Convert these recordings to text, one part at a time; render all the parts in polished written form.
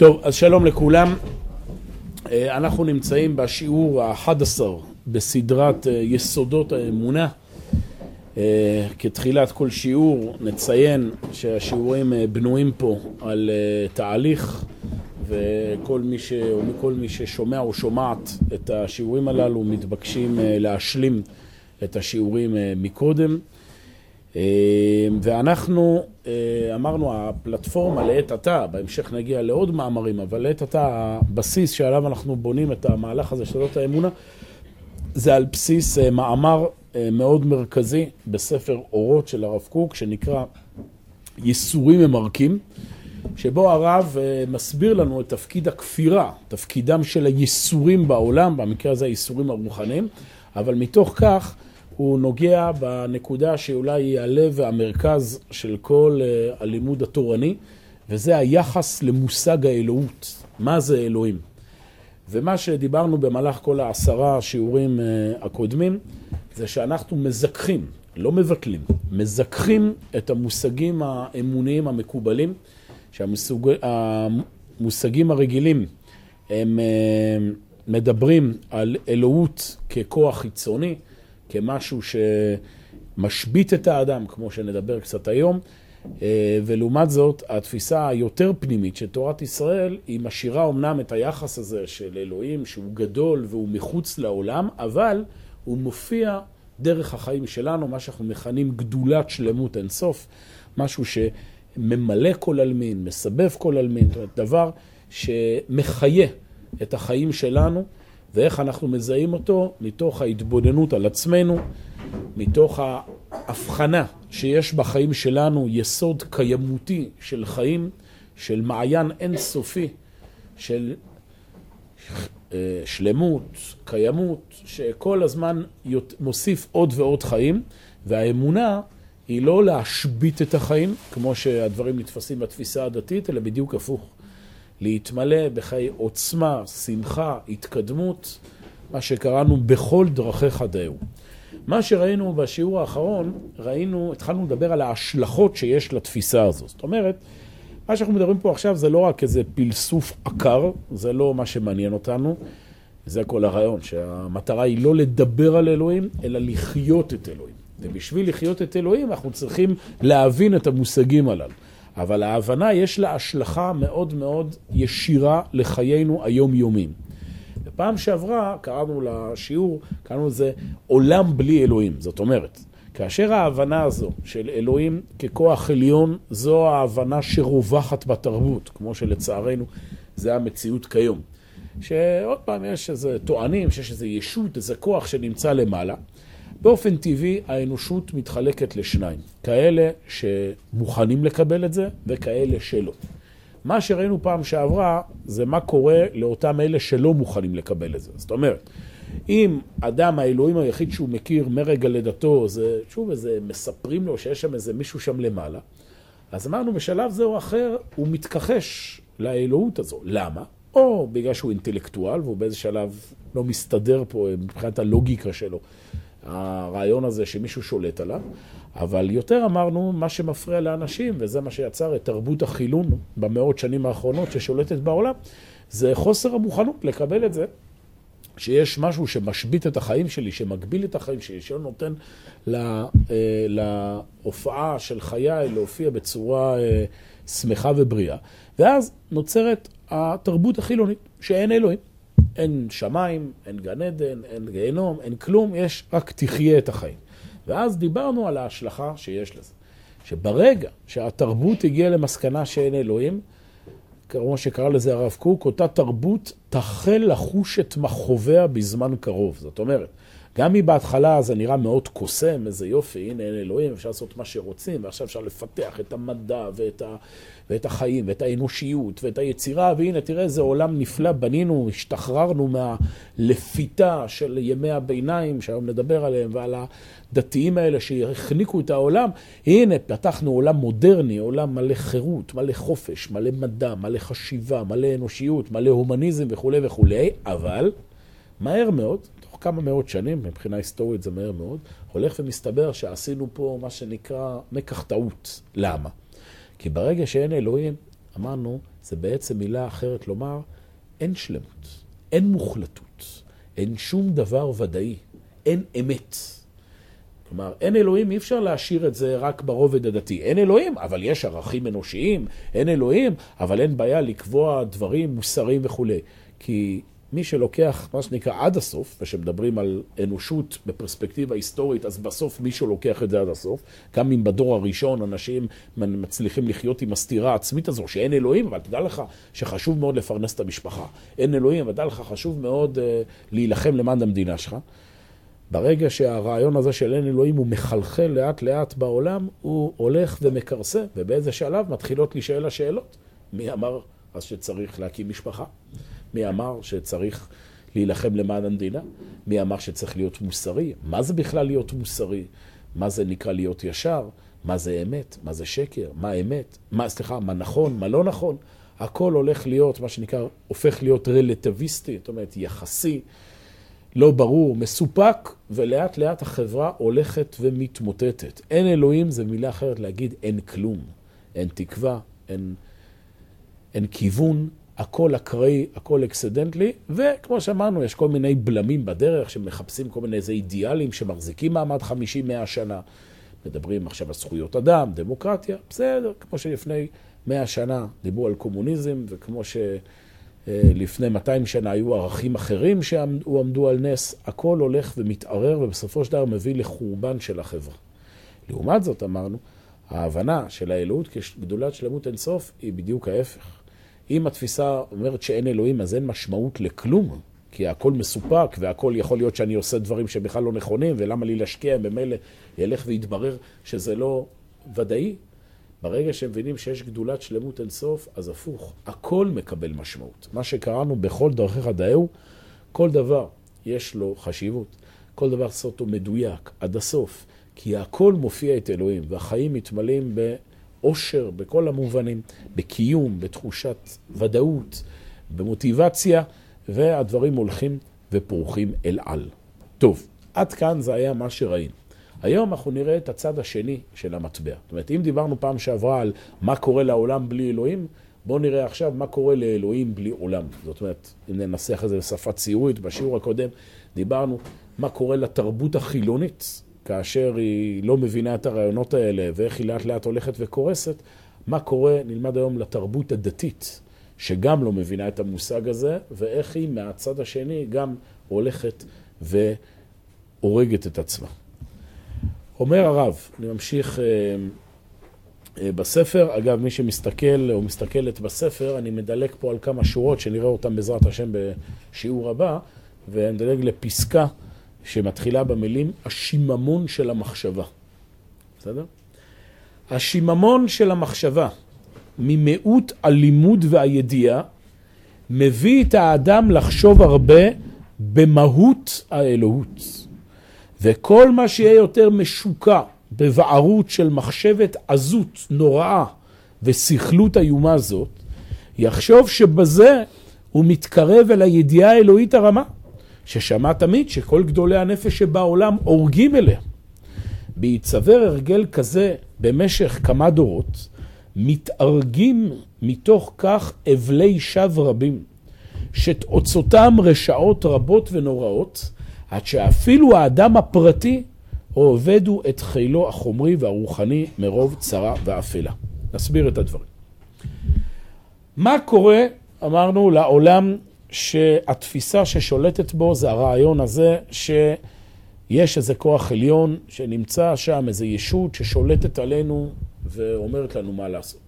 טוב, אז שלום לכולם. אנחנו נמצאים בשיעור ה-11 בסדרת יסודות האמונה. כתחילת כל שיעור נציין שהשיעורים בנויים פה על תהליך, וכל מי ששומע או שומעת את השיעורים הללו מתבקשים להשלים את השיעורים מקודם. ואנחנו אמרנו הפלטפורמה לעת עתה, בהמשך נגיע לעוד מאמרים, אבל לעת עתה הבסיס שעליו אנחנו בונים את המהלך הזה של יסודות האמונה זה על בסיס מאמר מאוד מרכזי בספר אורות של הרב קוק שנקרא יסורים ממרקים, שבו הרב מסביר לנו את תפקיד הכפירה, תפקידם של היסורים בעולם, במקרה הזה היסורים הרוחניים, אבל מתוך כך הוא נוגע בנקודה שאולי היא הלב והמרכז של כל הלימוד התורני, וזה היחס למושג האלוהות. מה זה אלוהים? ומה שדיברנו במהלך כל 10 השיעורים הקודמים, זה שאנחנו מזכחים, לא מבטלים, מזכחים את המושגים האמוניים המקובלים, שהמושגים הרגילים הם מדברים על אלוהות ככוח חיצוני, כמשהו שמשבית את האדם, כמו שנדבר קצת היום, ולעומת זאת, התפיסה היותר פנימית של תורת ישראל, היא משאירה אומנם את היחס הזה של אלוהים, שהוא גדול והוא מחוץ לעולם, אבל הוא מופיע דרך החיים שלנו, מה שאנחנו מכנים גדולת שלמות אינסוף, משהו שממלא כל אלמין, מסבב כל אלמין, דבר שמחיה את החיים שלנו, ואיך אנחנו מזהים אותו? מתוך ההתבוננות על עצמנו, מתוך ההבחנה שיש בחיים שלנו יסוד קיימותי של חיים, של מעיין אינסופי, של שלמות, קיימות, שכל הזמן מוסיף עוד ועוד חיים, והאמונה היא לא להשבית את החיים, כמו שהדברים נתפסים בתפיסה הדתית, אלא בדיוק הפוך. להתמלא בחיי עוצמה, שמחה, התקדמות, מה שקראנו בכל דרכך הדעהו. מה שראינו בשיעור האחרון, התחלנו לדבר על ההשלכות שיש לתפיסה הזו. זאת אומרת, מה שאנחנו מדברים פה עכשיו זה לא רק איזה פלסוף עקר, זה לא מה שמעניין אותנו, זה כל הרעיון, שהמטרה היא לא לדבר על אלוהים, אלא לחיות את אלוהים. ובשביל לחיות את אלוהים אנחנו צריכים להבין את המושגים הללו. אבל ההבנה יש לה השלכה מאוד מאוד ישירה לחיינו היומיומיים. בפעם שעברה קראנו לשיעור, קראנו לזה עולם בלי אלוהים. זאת אומרת, כאשר ההבנה הזו של אלוהים ככוח עליון, זו ההבנה שרווחת בתרבות, כמו שלצערנו זה המציאות כיום. שעוד פעם יש איזה טוענים, שיש איזה ישות, איזה כוח שנמצא למעלה. באופן טבעי האנושות מתחלקת לשניים, כאלה שמוכנים לקבל את זה וכאלה שלא. מה שראינו פעם שעברה זה מה קורה לאותם אלה שלא מוכנים לקבל את זה. זאת אומרת, אם אדם האלוהים היחיד שהוא מכיר מרגע לידתו, זה, שוב איזה מספרים לו שיש שם איזה מישהו שם למעלה, אז אמרנו בשלב זה או אחר הוא מתכחש לאלוהות הזו. למה? או בגלל שהוא אינטלקטואל והוא באיזה שלב לא מסתדר פה מבחינת הלוגיקה שלו. הרעיון הזה שמישהו שולט עליו, אבל יותר אמרנו מה שמפריע לאנשים, וזה מה שיצר את תרבות החילון במאות שנים האחרונות ששולטת בעולם, זה חוסר המוכנות לקבל את זה, שיש משהו שמשבית את החיים שלי, שמגביל את החיים שלי, שלא נותן להופעה של חיי להופיע בצורה שמחה ובריאה. ואז נוצרת התרבות החילונית, שאין אלוהים. אין שמיים, אין גן עדן, אין גיהנום, אין כלום, יש רק תחיה את החיים. ואז דיברנו על ההשלכה שיש לזה. שברגע שהתרבות הגיעה למסקנה שאין אלוהים, כמו שקרא לזה הרב קוק, אותה תרבות תחל לחוש את מחוביה בזמן קרוב. זאת אומרת, גם אם בהתחלה זה נראה מאוד קוסם, איזה יופי, הנה אין אלוהים, אפשר לעשות מה שרוצים, ועכשיו אפשר לפתח את המדע ואת החיים, ואת האנושיות, ואת היצירה, והנה תראה איזה עולם נפלא, בנינו, השתחררנו מהלפיתה של ימי הביניים, שהיום נדבר עליהם, ועל הדתיים האלה שהכניקו את העולם, הנה פתחנו עולם מודרני, עולם מלא חירות, מלא חופש, מלא מדע, מלא חשיבה, מלא אנושיות, מלא הומניזם וכו' וכו', אבל מהר מאוד, כמה מאות שנים, מבחינה היסטורית זה מהר מאוד, הולך ומסתבר שעשינו פה מה שנקרא מקח טעות. למה? כי ברגע שאין אלוהים, אמרנו, זה בעצם מילה אחרת לומר, אין שלמות, אין מוחלטות, אין שום דבר ודאי, אין אמת. כלומר, אין אלוהים, אי אפשר להשאיר את זה רק ברובד הדתי. אין אלוהים, אבל יש ערכים אנושיים, אין אלוהים, אבל אין בעיה לקבוע דברים מוסריים וכו'. כי מי שלוקח, מה שנקרא, עד הסוף, ושמדברים על אנושות בפרספקטיבה היסטורית, אז בסוף מישהו לוקח את זה עד הסוף. גם אם בדור הראשון אנשים מצליחים לחיות עם הסתירה העצמית הזו, שאין אלוהים, אבל תדע לך שחשוב מאוד לפרנס את המשפחה. אין אלוהים, אבל תדע לך חשוב מאוד להילחם למען המדינה שלך. ברגע שהרעיון הזה של אין אלוהים הוא מחלחל לאט לאט בעולם, הוא הולך ומקרסה, ובאיזה שלב מתחילות להישאל השאלות. מי אמר אז שצריך להקים משפחה? מי אמר שצריך להילחם למען המדינה? מי אמר שצריך להיות מוסרי? מה זה בכלל להיות מוסרי? מה זה נקרא להיות ישר? מה זה אמת? מה זה שקר? מה אמת? מה נכון? מה לא נכון? הכל הולך להיות, מה שנקרא, הופך להיות רלטיביסטי, זאת אומרת, יחסי, לא ברור, מסופק, ולאט לאט החברה הולכת ומתמוטטת. אין אלוהים, זה מילה אחרת להגיד אין כלום. אין תקווה, אין כיוון. הכל אקראי, הכל אקסידנטלי, וכמו שאמרנו, יש כל מיני בלמים בדרך שמחפשים כל מיני איזה אידיאלים שמחזיקים מעמד 50-100 שנה. מדברים עכשיו על זכויות אדם, דמוקרטיה, בסדר, כמו שלפני 100 שנה דיברו על קומוניזם, וכמו שלפני 200 שנה היו ערכים אחרים שהועמדו על נס, הכל הולך ומתערער ובסופו של דבר מביא לחורבן של החברה. לעומת זאת אמרנו, ההבנה של האלוהות כגדולת שלמות אינסוף היא בדיוק ההפך. אם התפיסה אומרת שאין אלוהים, אז אין משמעות לכלום, כי הכל מסופק והכל יכול להיות שאני עושה דברים שבכלל לא נכונים, ולמה לי להשקיע, במילא ילך ויתברר שזה לא ודאי. ברגע שהם מבינים שיש גדולת שלמות אינסוף, אז הפוך, הכל מקבל משמעות. מה שקראנו בכל דרך הדעהו, כל דבר יש לו חשיבות, כל דבר עושה אותו מדויק עד הסוף, כי הכל מופיע את אלוהים, והחיים מתמלאים ב... עושר בכל המובנים, בקיום, בתחושת ודאות, במוטיבציה, והדברים הולכים ופורחים אל על. טוב, עד כאן זה היה מה שראינו. היום אנחנו נראה את הצד השני של המטבע. זאת אומרת, אם דיברנו פעם שעברה על מה קורה לעולם בלי אלוהים, בואו נראה עכשיו מה קורה לאלוהים בלי עולם. זאת אומרת, אם ננסח את זה בשפה ציורית, בשיעור הקודם דיברנו מה קורה לתרבות החילונית, כאשר היא לא מבינה את הרעיונות האלה ואיך היא לאט לאט הולכת וקורסת, מה קורה, נלמד היום לתרבות הדתית, שגם לא מבינה את המושג הזה, ואיך היא מהצד השני גם הולכת והורגת את עצמה. אומר הרב, אני ממשיך בספר, אגב מי שמסתכל או מסתכלת בספר, אני מדלק פה על כמה שורות שנראה אותן בעזרת השם בשיעור הבא, ואני מדלג לפסקה, שמתחילה במילים השיממון של המחשבה. בסדר? השיממון של המחשבה ממיעוט הלימוד והידיעה מביא את האדם לחשוב הרבה במהות האלוהות. וכל מה שיהיה יותר משוקע בבערות של מחשבת עזות נוראה וסכלות איומה זאת, יחשוב שבזה הוא מתקרב אל הידיעה האלוהית הרמה. ששמע תמיד שכל גדולי הנפש שבעולם הורגים אליה. בהיצבר הרגל כזה במשך כמה דורות, מתארגים מתוך כך אבלי שווא רבים, שתוצאותם רשעות רבות ונוראות, עד שאפילו האדם הפרטי עובדו את חילו החומרי והרוחני מרוב צרה ואפלה. נסביר את הדברים. מה קורה, אמרנו, לעולם שהתפיסה ששולטת בו זה הרעיון הזה שיש איזה כוח עליון שנמצא שם, איזה ישות ששולטת עלינו ואומרת לנו מה לעשות.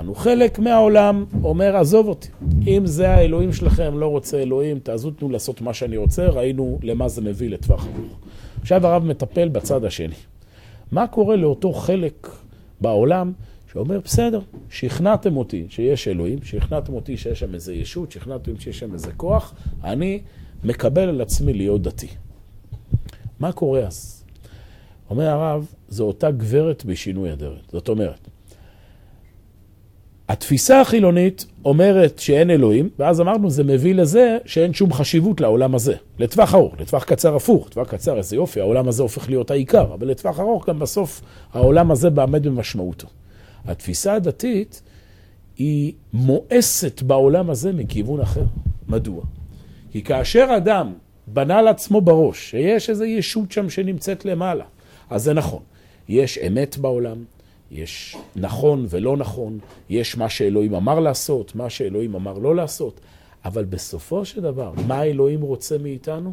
אנו חלק מהעולם אומר עזוב אותי, אם זה האלוהים שלכם, לא רוצה אלוהים, תעזו תנו לעשות מה שאני רוצה, ראינו למה זה מביא לטווח ארוך. עכשיו הרב מטפל בצד השני. מה קורה לאותו חלק בעולם? שאומר, בסדר, שכנעתם אותי שיש אלוהים, שכנעתם אותי שיש שם איזה ישות, שכנעתם שיש שם איזה כוח, אני מקבל על עצמי להיות דתי. מה קורה אז? אומר הרב, זו אותה גברת בשינוי הדרך. זאת אומרת, התפיסה החילונית אומרת שאין אלוהים, ואז אמרנו, זה מביא לזה שאין שום חשיבות לעולם הזה. לטווח ארוך, לטווח קצר הפוך, לטווח קצר איזה יופי, העולם הזה הופך להיות העיקר, אבל לטווח ארוך גם בסוף העולם הזה בעמד במשמעותו. התפיסה הדתית היא מואסת בעולם הזה מכיוון אחר. מדוע? כי כאשר אדם בנה לעצמו בראש שיש איזו ישות שם שנמצאת למעלה, אז זה נכון. יש אמת בעולם, יש נכון ולא נכון, יש מה שאלוהים אמר לעשות, מה שאלוהים אמר לא לעשות, אבל בסופו של דבר, מה אלוהים רוצה מאיתנו?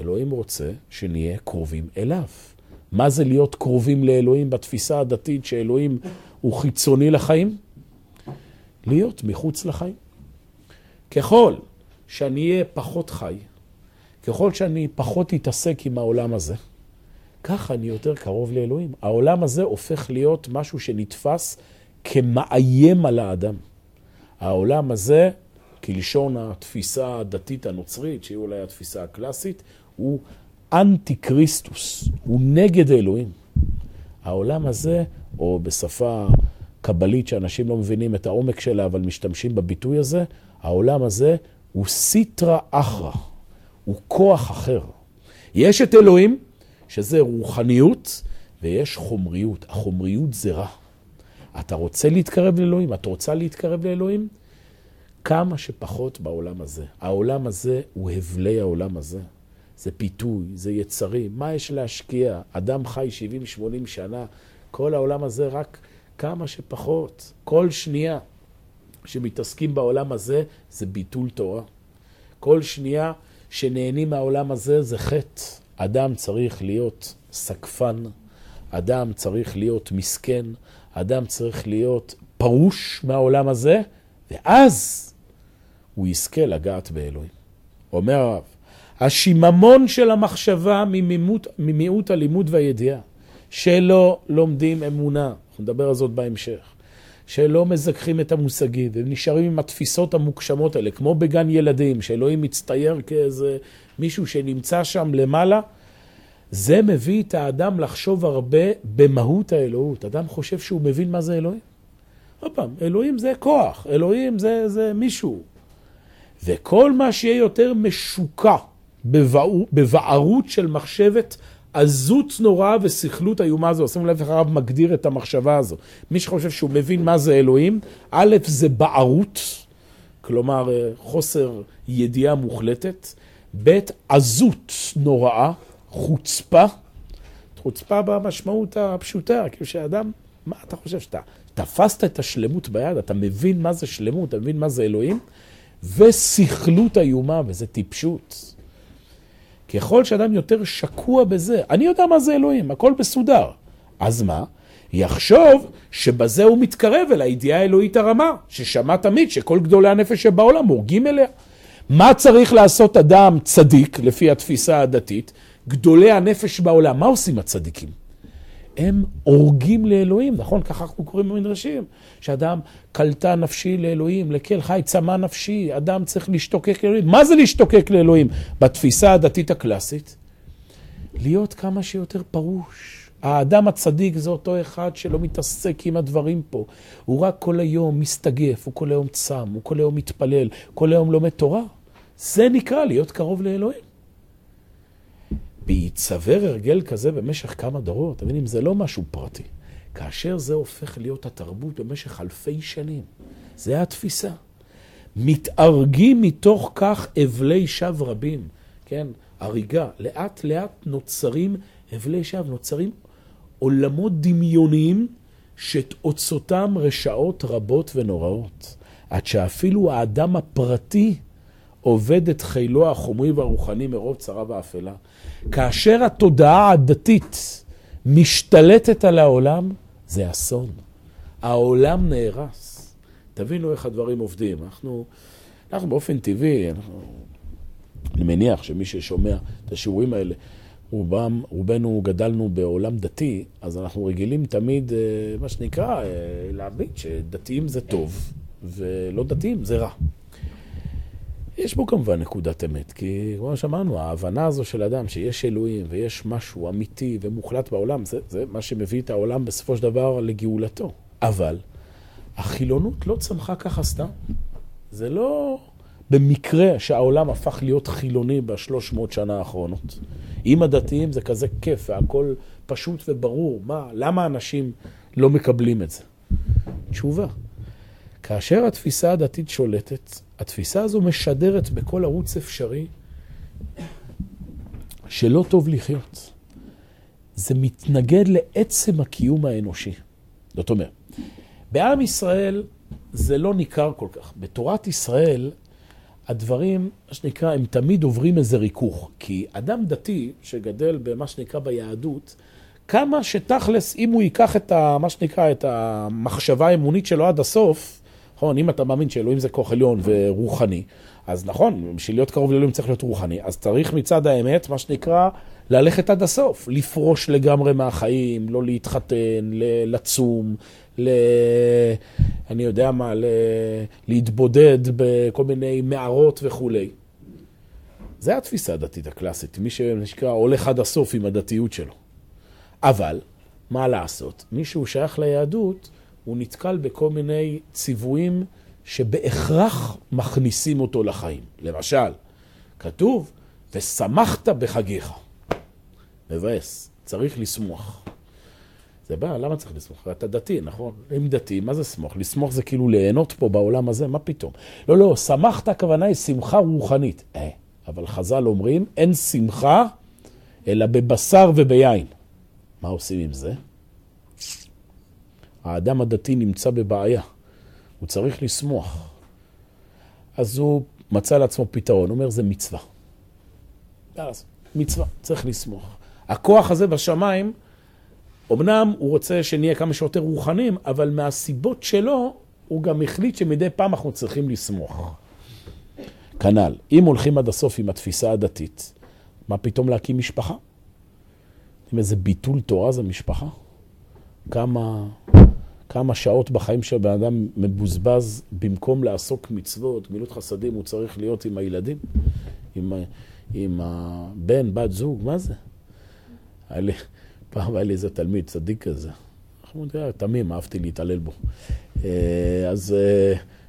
אלוהים רוצה שנהיה קרובים אליו. מה זה להיות קרובים לאלוהים בתפיסה הדתית שאלוהים הוא חיצוני לחיים? להיות מחוץ לחיים. ככל שאני אהיה פחות חי, ככל שאני פחות אתעסק עם העולם הזה, ככה אני יותר קרוב לאלוהים. העולם הזה הופך להיות משהו שנתפס כמאיים על האדם. העולם הזה, כלשון התפיסה הדתית הנוצרית, שהיא אולי התפיסה הקלאסית, הוא אנטי קריסטוס, הוא נגד אלוהים. העולם הזה, או בשפה קבלית שאנשים לא מבינים את העומק שלה, אבל משתמשים בביטוי הזה, העולם הזה הוא סיטרה אחרא, הוא כוח אחר. יש את אלוהים, שזה רוחניות, ויש חומריות. החומריות זה רע. אתה רוצה להתקרב לאלוהים? אתה רוצה להתקרב לאלוהים? כמה שפחות בעולם הזה. העולם הזה הוא הבלי העולם הזה. זה פיתוי, זה יצרי. מה יש להשקיע? אדם חי 70-80 שנה. כל העולם הזה רק כמה שפחות. כל שנייה שמתעסקים בעולם הזה זה ביטול תורה. כל שנייה שנהנים מהעולם הזה זה חטא. אדם צריך להיות סקפן, אדם צריך להיות מסכן, אדם צריך להיות פרוש מהעולם הזה, ואז הוא יזכה לגעת באלוהים. אומר הרב, השיממון של המחשבה ממיעוט הלימוד והידיעה, שלא לומדים אמונה, אנחנו נדבר על זאת בהמשך, שלא מזכחים את המושגים, והם נשארים עם התפיסות המוקשמות האלה, כמו בגן ילדים, שאלוהים מצטייר כאיזה מישהו שנמצא שם למעלה, זה מביא את האדם לחשוב הרבה במהות האלוהות. אדם חושב שהוא מבין מה זה אלוהים. עוד פעם, אלוהים זה כוח, אלוהים זה מישהו. וכל מה שיהיה יותר משוקע בבערות של מחשבת עזות נורא וסכלות איומה הזו. שימו לב איך הרב מגדיר את המחשבה הזו. מי שחושב שהוא מבין מה זה אלוהים, א' זה בערות, כלומר חוסר ידיעה מוחלטת, ב' עזות נוראה, חוצפה. חוצפה במשמעות הפשוטה, כאילו שאדם, מה אתה חושב שאתה? תפסת את השלמות ביד, אתה מבין מה זה שלמות, אתה מבין מה זה אלוהים, וסכלות איומה, וזה טיפשות. ככל שאדם יותר שקוע בזה, אני יודע מה זה אלוהים, הכל בסודר. אז מה? יחשוב שבזה הוא מתקרב אל הידיעה האלוהית הרמה, ששמע תמיד שכל גדולי הנפש שבעולם מורגים אליה. מה צריך לעשות אדם צדיק, לפי התפיסה הדתית? גדולי הנפש בעולם, מה עושים הצדיקים? הם הורגים לאלוהים, נכון? ככה אנחנו קוראים במדרשים. שאדם קלטה נפשי לאלוהים, לקל חי צמא נפשי, אדם צריך להשתוקק לאלוהים. מה זה להשתוקק לאלוהים? בתפיסה הדתית הקלאסית, להיות כמה שיותר פרוש. האדם הצדיק זה אותו אחד שלא מתעסק עם הדברים פה. הוא רק כל היום מסתגף, הוא כל היום צם, הוא כל היום מתפלל, כל היום לומד תורה. זה נקרא להיות קרוב לאלוהים. בהיצבר הרגל כזה במשך כמה דורות, אתם יודעים, זה לא משהו פרטי. כאשר זה הופך להיות התרבות במשך אלפי שנים, זה התפיסה. מתארגים מתוך כך אבלי שב רבים, כן, הריגה. לאט לאט נוצרים אבלי שב, נוצרים עולמות דמיוניים שתוצאותם רשעות רבות ונוראות. עד שאפילו האדם הפרטי עובד את חילו החומרי והרוחני מרוב צרה ואפלה. כאשר התודעה הדתית משתלטת על העולם, זה אסון. העולם נהרס. תבינו איך הדברים עובדים. אנחנו באופן טבעי, אני מניח שמי ששומע את השיעורים האלה, רובנו גדלנו בעולם דתי, אז אנחנו רגילים תמיד, מה שנקרא, להבין שדתיים זה טוב, ולא דתיים זה רע. יש פה כמובן נקודת אמת, כי כמו שאמרנו, ההבנה הזו של אדם שיש אלוהים ויש משהו אמיתי ומוחלט בעולם, זה מה שמביא את העולם בסופו של דבר לגאולתו. אבל החילונות לא צמחה ככה סתם. זה לא במקרה שהעולם הפך להיות חילוני ב300 שנה האחרונות. עם הדתיים זה כזה כיף, והכל פשוט וברור. למה אנשים לא מקבלים את זה? תשובה. כאשר התפיסה הדתית שולטת, התפיסה הזו משדרת בכל ערוץ אפשרי שלא טוב לחיות. זה מתנגד לעצם הקיום האנושי. זאת אומרת, בעם ישראל זה לא ניכר כל כך. בתורת ישראל הדברים, מה שנקרא, הם תמיד עוברים איזה ריכוך. כי אדם דתי שגדל במה שנקרא ביהדות, כמה שתכלס, אם הוא ייקח את מה שנקרא, את המחשבה האמונית שלו עד הסוף, נכון, אם אתה מאמין שאלוהים זה כוח עליון ורוחני, אז נכון, בשביל להיות קרוב לאלוהים צריך להיות רוחני, אז צריך מצד האמת, מה שנקרא, ללכת עד הסוף, לפרוש לגמרי מהחיים, לא להתחתן, לצום, אני יודע מה, להתבודד בכל מיני מערות וכולי. זה התפיסה הדתית הקלאסית, מי שנקרא הולך עד הסוף עם הדתיות שלו. אבל, מה לעשות? מי שהוא שייך ליהדות, הוא נתקל בכל מיני ציוויים שבהכרח מכניסים אותו לחיים. למשל, כתוב, ושמחת בחגיך. מבאס, צריך לסמוך. זה בא, למה צריך לסמוך? אתה דתי, נכון? אם דתי, מה זה סמוך? לסמוך זה כאילו ליהנות פה בעולם הזה, מה פתאום? לא, לא, שמחת הכוונה היא שמחה רוחנית. אבל חז"ל אומרים, אין שמחה, אלא בבשר וביין. מה עושים עם זה? האדם הדתי נמצא בבעיה. הוא צריך לסמוח. אז הוא מצא לעצמו פתרון. הוא אומר, זה מצווה. אז, מצווה, צריך לסמוח. הכוח הזה בשמיים, אמנם הוא רוצה שנהיה כמה שיותר רוחנים, אבל מהסיבות שלו, הוא גם החליט שמדי פעם אנחנו צריכים לסמוח. כנ"ל, אם הולכים עד הסוף עם התפיסה הדתית, מה פתאום להקים משפחה? עם איזה ביטול תורה זה משפחה? כמה שעות בחיים שהבן אדם מבוזבז במקום לעסוק מצוות, גמילות חסדים, הוא צריך להיות עם הילדים, עם הבן, בת זוג, מה זה? פעם היה לי איזה תלמיד צדיק כזה, תמים, אהבתי להתעלל בו. אז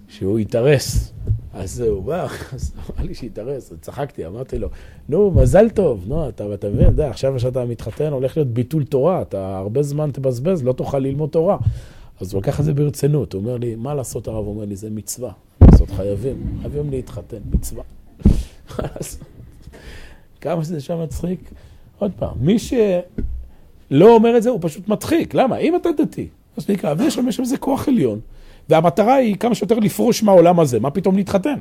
שהוא יתרס, אז זהו, בא, אז אמר לי שיתרס, אז צחקתי, אמרתי לו, נו, מזל טוב, נו, אתה מבין, די, עכשיו שאתה מתחתן, הולך להיות ביטול תורה, אתה הרבה זמן תבזבז, לא תוכל ללמוד תורה. אז הוא לקח את זה ברצינות, הוא אומר לי, מה לעשות הרב? הוא אומר לי, זה מצווה, לעשות חייבים להתחתן, מצווה. כמה שזה שם מצחיק, עוד פעם, מי שלא אומר את זה, הוא פשוט מצחיק, למה? אם אתה דתי, אז נקרא, ויש שם איזה כוח עליון, והמטרה היא כמה שיותר לפרוש מהעולם הזה, מה פתאום להתחתן?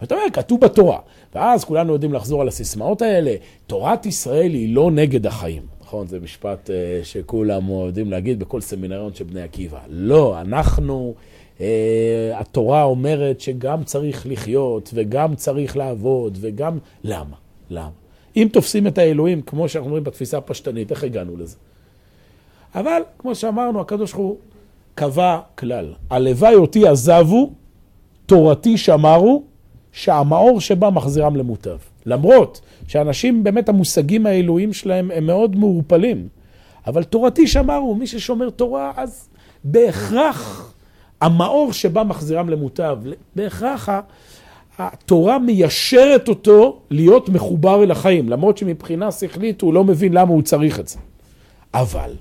ואתה אומר, כתוב בתורה, ואז כולנו יודעים לחזור על הסיסמאות האלה, תורת ישראל היא לא נגד החיים. נכון, זה משפט שכולם יודעים להגיד בכל סמינריון של בני עקיבא. לא, אנחנו, התורה אומרת שגם צריך לחיות, וגם צריך לעבוד, וגם... למה? אם תופסים את האלוהים, כמו שאנחנו אומרים בתפיסה הפשטנית, איך הגענו לזה? אבל, כמו שאמרנו, הקדוש הוא... קבע כלל, הלוואי אותי עזבו, תורתי שמרו, שהמאור שבה מחזירם למוטב. למרות שאנשים באמת המושגים האלוהים שלהם הם מאוד מעורפלים, אבל תורתי שמרו, מי ששומר תורה, אז בהכרח המאור שבה מחזירם למוטב, בהכרח התורה מיישרת אותו להיות מחובר אל החיים, למרות שמבחינה שכלית הוא לא מבין למה הוא צריך את זה. אבל...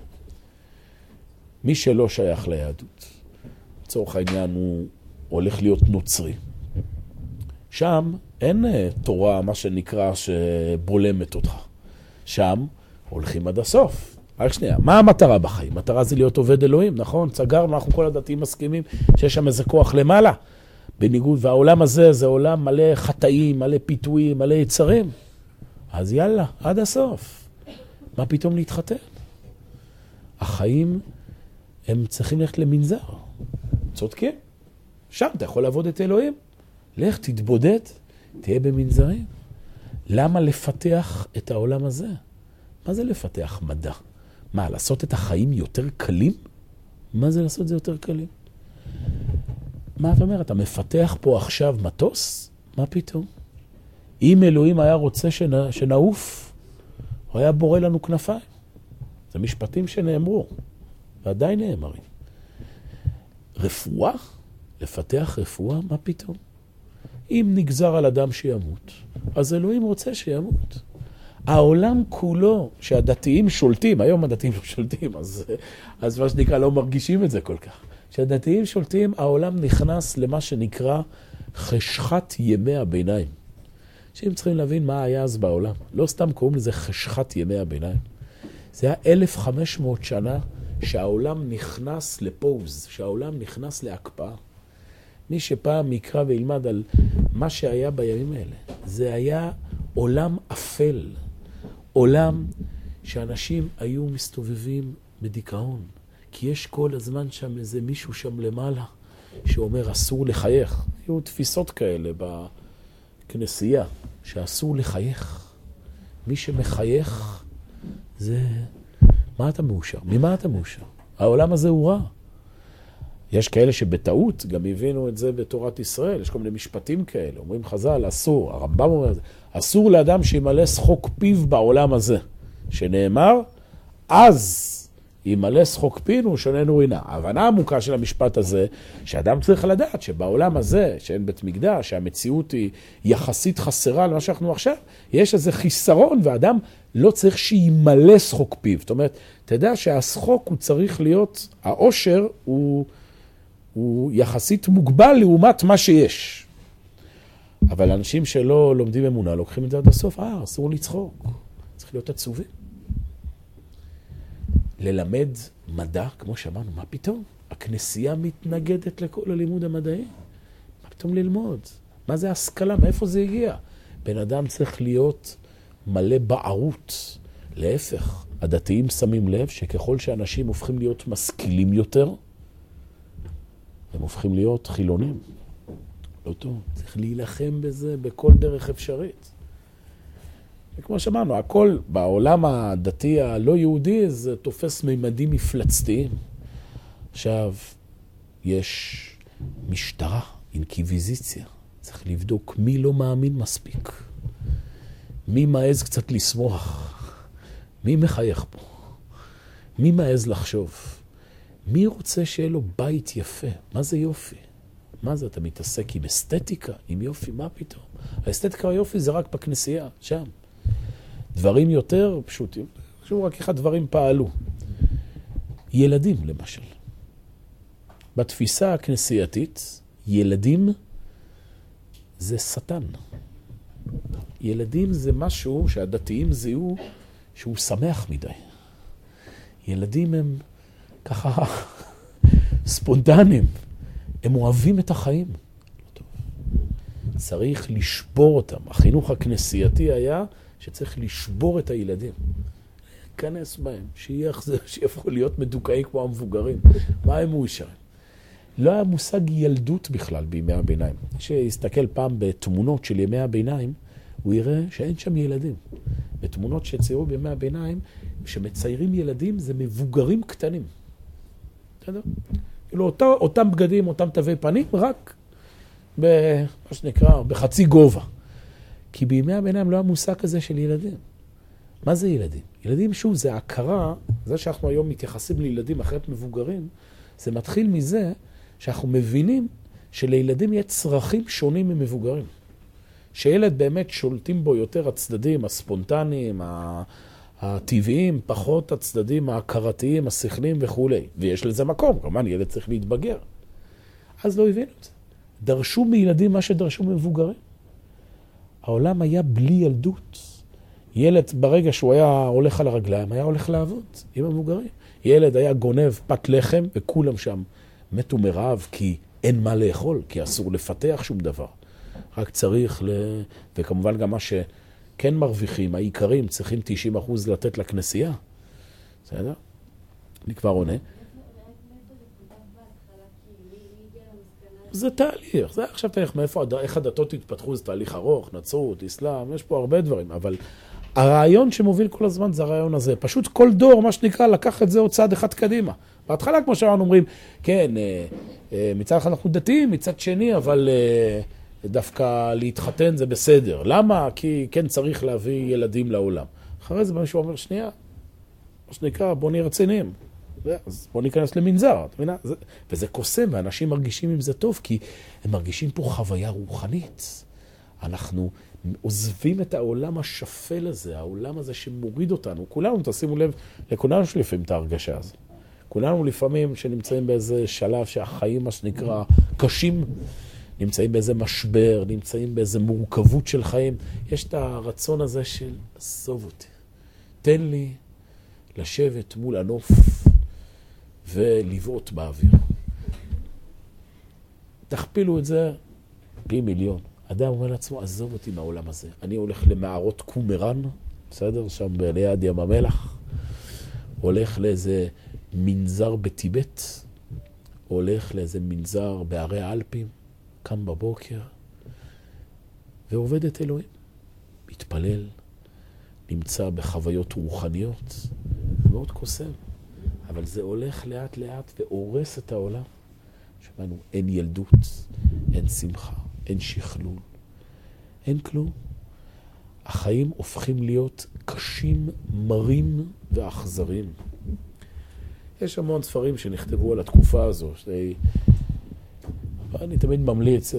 מי שלא שייך ליהדות, לצורך העניין הוא הולך להיות נוצרי. שם אין תורה, מה שנקרא, שבולמת אותך. שם הולכים עד הסוף. רק שנייה, מה המטרה בחיים? המטרה זה להיות עובד אלוהים, נכון? סגרנו, אנחנו כל הדתיים מסכימים שיש שם איזה כוח למעלה. בניגוד, והעולם הזה זה עולם מלא חטאים, מלא פיתויים, מלא יצרים. אז יאללה, עד הסוף. מה פתאום להתחתן? החיים... הם צריכים ללכת למנזר. צודקים? שם אתה יכול לעבוד את אלוהים. לך, תתבודד, תהיה במנזרים. למה לפתח את העולם הזה? מה זה לפתח מדע? מה, לעשות את החיים יותר קלים? מה זה לעשות את זה יותר קלים? מה אתה אומר? אתה מפתח פה עכשיו מטוס? מה פתאום? אם אלוהים היה רוצה שנעוף, הוא היה בורא לנו כנפיים. זה משפטים שנאמרו. ועדיין נאמרים. רפואה? לפתח רפואה? מה פתאום? אם נגזר על אדם שימות, אז אלוהים רוצה שימות. העולם כולו, שהדתיים שולטים, היום הדתיים שולטים, אז מה שנקרא לא מרגישים את זה כל כך. כשהדתיים שולטים, העולם נכנס למה שנקרא חשכת ימי הביניים. שהם צריכים להבין מה היה אז בעולם. לא סתם קוראים לזה חשכת ימי הביניים. זה היה 1,500 שנה שהעולם נכנס לפאוז, שהעולם נכנס להקפאה. מי שפעם יקרא וילמד על מה שהיה בימים האלה, זה היה עולם אפל, עולם שאנשים היו מסתובבים בדיכאון, כי יש כל הזמן שם איזה מישהו שם למעלה שאומר אסור לחייך. היו תפיסות כאלה בכנסייה שאסור לחייך. מי שמחייך זה מה אתה מאושר? ממה אתה מאושר? העולם הזה הוא רע. יש כאלה שבטעות גם הבינו את זה בתורת ישראל. יש כל מיני משפטים כאלה. אומרים חז"ל, אסור. הרמב"ם אומר, אסור לאדם שימלא שחוק פיו בעולם הזה. שנאמר, אז ימלא שחוק פינו, שוננו רינה. ההבנה העמוקה של המשפט הזה, שאדם צריך לדעת שבעולם הזה, שאין בית מקדש, שהמציאות היא יחסית חסרה למה שאנחנו עכשיו, יש איזה חיסרון, ואדם לא צריך שימלא שחוק פיו. זאת אומרת, תדע שהשחוק הוא צריך להיות, העושר הוא יחסית מוגבל לעומת מה שיש. אבל אנשים שלא לומדים אמונה, לוקחים את זה עד הסוף, אסור לצחוק, צריך להיות עצובים. ללמד מדע, כמו שאמרנו, מה פתאום? הכנסייה מתנגדת לכל הלימוד המדעי. מה פתאום ללמוד? מה זה השכלה? מאיפה זה הגיע? בן אדם צריך להיות מלא בערות. להפך, הדתיים שמים לב שככל שאנשים הופכים להיות משכילים יותר, הם הופכים להיות חילונים. לא טוב, צריך להילחם בזה בכל דרך אפשרית. וכמו שאמרנו, הכל בעולם הדתי הלא יהודי זה תופס מימדים מפלצתיים. עכשיו, יש משטרה, אינקוויזיציה. צריך לבדוק מי לא מאמין מספיק. מי מעז קצת לסמוח. מי מחייך פה. מי מעז לחשוב. מי רוצה שיהיה לו בית יפה? מה זה יופי? מה זה? אתה מתעסק עם אסתטיקה, עם יופי? מה פתאום? האסתטיקה היופי זה רק בכנסייה, שם. דברים יותר פשוטים, שוב רק איך הדברים פעלו. ילדים למשל. בתפיסה הכנסייתית, ילדים זה סטן. ילדים זה משהו שהדתיים זיהו שהוא שמח מדי. ילדים הם ככה ספונטנים. הם אוהבים את החיים. צריך לשבור אותם. החינוך הכנסייתי היה שצריך לשבור את הילדים, להיכנס בהם, שיהפכו להיות מדוכאים כמו המבוגרים. מה הם מאושרים? לא היה מושג ילדות בכלל בימי הביניים. שיסתכל פעם בתמונות של ימי הביניים, הוא יראה שאין שם ילדים. בתמונות שציירו בימי הביניים, שמציירים ילדים זה מבוגרים קטנים. אתה יודע? כאילו אותם בגדים, אותם תווי פנים, רק במה שנקרא, בחצי גובה. כי בימי הביניים לא המושג הזה של ילדים. מה זה ילדים? ילדים, שוב, זה הכרה, זה שאנחנו היום מתייחסים לילדים אחרת מבוגרים, זה מתחיל מזה שאנחנו מבינים שלילדים יהיה צרכים שונים ממבוגרים. שילד באמת שולטים בו יותר הצדדים הספונטניים, הטבעיים, פחות הצדדים ההכרתיים, השכליים וכו'. ויש לזה מקום, כמובן ילד צריך להתבגר. אז לא הבינו את זה. דרשו מילדים מה שדרשו ממבוגרים. העולם היה בלי ילדות. ילד ברגע שהוא היה הולך על הרגליים, היה הולך לעבוד עם המבוגרים. ילד היה גונב פת לחם וכולם שם מתו מרעב כי אין מה לאכול, כי אסור לפתח שום דבר. רק צריך, וכמובן גם מה שכן מרוויחים, העיקרים צריכים 90% לתת לכנסייה. בסדר? אני כבר עונה. זה תהליך, זה עכשיו תהליך מאיפה, איך הדתות התפתחו, זה תהליך ארוך, נצרות, אסלאם, יש פה הרבה דברים, אבל הרעיון שמוביל כל הזמן זה הרעיון הזה, פשוט כל דור, מה שנקרא, לקח את זה עוד צעד אחד קדימה. בהתחלה, כמו שאנחנו אומרים, כן, מצד אחד אנחנו דתיים, מצד שני, אבל דווקא להתחתן זה בסדר. למה? כי כן צריך להביא ילדים לעולם. אחרי זה מישהו אומר, שנייה, מה שנקרא, בוא נהיה רציניים. אז בוא ניכנס למנזר, אתה מבינה? וזה קוסם, ואנשים מרגישים עם זה טוב, כי הם מרגישים פה חוויה רוחנית. אנחנו עוזבים את העולם השפל הזה, העולם הזה שמוריד אותנו. כולנו, תשימו לב, לכולנו שלפים את ההרגשה הזו. כולנו לפעמים שנמצאים באיזה שלב שהחיים, מה שנקרא, קשים, נמצאים באיזה משבר, נמצאים באיזה מורכבות של חיים. יש את הרצון הזה של עזוב אותי. תן לי לשבת מול הנוף ולבעוט באוויר. תכפילו את זה פי מיליון. אדם אומר לעצמו, עזוב אותי מהעולם הזה. אני הולך למערות קומרן, בסדר? שם ליד ים המלח. הולך לאיזה מנזר בטיבט. הולך לאיזה מנזר בערי האלפים. קם בבוקר ועובד את אלוהים. מתפלל. נמצא בחוויות רוחניות. זה מאוד קוסם. אבל זה הולך לאט לאט והורס את העולם. שמענו, אין ילדות, אין שמחה, אין שכלול, אין כלום. החיים הופכים להיות קשים, מרים ואכזרים. יש המון ספרים שנכתבו על התקופה הזו. אני תמיד ממליץ,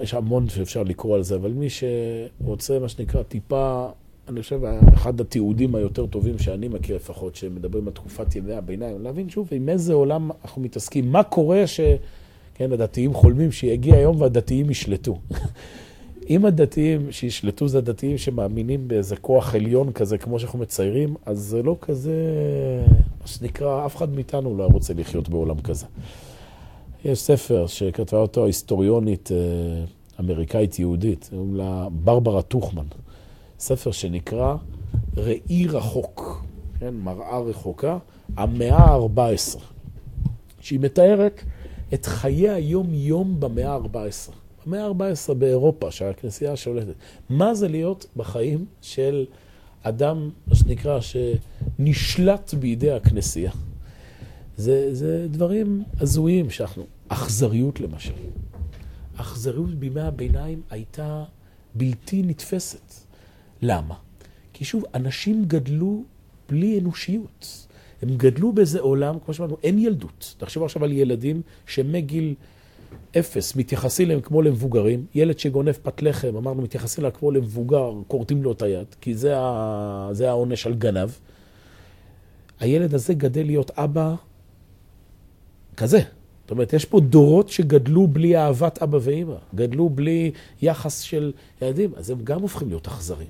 יש המון שאפשר לקרוא על זה, אבל מי שרוצה, מה שנקרא, טיפה, אני חושב, אחד התיעודים היותר טובים שאני מכיר לפחות, שמדברים על תקופת ימי הביניים, להבין שוב עם איזה עולם אנחנו מתעסקים, מה קורה כן, הדתיים חולמים שיגיע היום והדתיים ישלטו. אם הדתיים שישלטו זה הדתיים שמאמינים באיזה כוח עליון כזה, כמו שאנחנו מציירים, אז זה לא כזה, מה שנקרא, אף אחד מאיתנו לא רוצה לחיות בעולם כזה. יש ספר שכתבה אותו היסטוריונית אמריקאית יהודית, קוראים לה ברברה תוכמן. ספר שנקרא ראי רחוק, כן, מראה רחוקה, המאה ה-14, שהיא מתארת את חיי היום-יום במאה ה-14. במאה ה-14 באירופה, שהכנסייה שולטת. מה זה להיות בחיים של אדם, מה שנקרא, שנשלט בידי הכנסייה? זה דברים הזויים שאנחנו... אכזריות למשל. אכזריות בימי הביניים הייתה בלתי נתפסת. למה? כי שוב, אנשים גדלו בלי אנושיות. הם גדלו באיזה עולם, כמו שאמרנו, אין ילדות. תחשבו עכשיו על ילדים שמגיל אפס מתייחסים להם כמו למבוגרים. ילד שגונב פת לחם, אמרנו, מתייחסים לה כמו למבוגר, קורטים לו את היד, כי זה העונש על גנב. הילד הזה גדל להיות אבא כזה. זאת אומרת, יש פה דורות שגדלו בלי אהבת אבא ואמא, גדלו בלי יחס של ילדים, אז הם גם הופכים להיות אכזרים.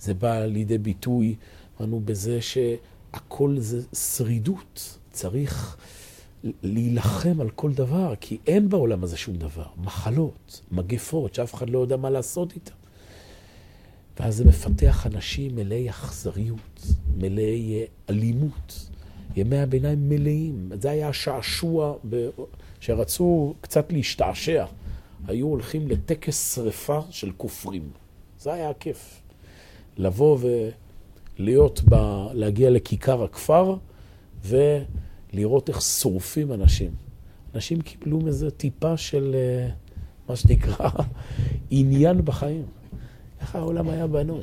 זה בא לידי ביטוי, אמרנו, בזה שהכל זה שרידות, צריך להילחם על כל דבר, כי אין בעולם הזה שום דבר, מחלות, מגפות, שאף אחד לא יודע מה לעשות איתם. ואז זה מפתח אנשים מלאי אכזריות, מלאי אלימות. ימי הביניים מלאים. זה היה השעשוע שרצו קצת להשתעשע. היו הולכים לטקס שריפה של כופרים. זה היה הכיף. לבוא ולהיות, להגיע לכיכר הכפר ולראות איך שורפים אנשים. אנשים קיבלו מזה טיפה של מה שנקרא עניין בחיים. איך העולם היה בנוי?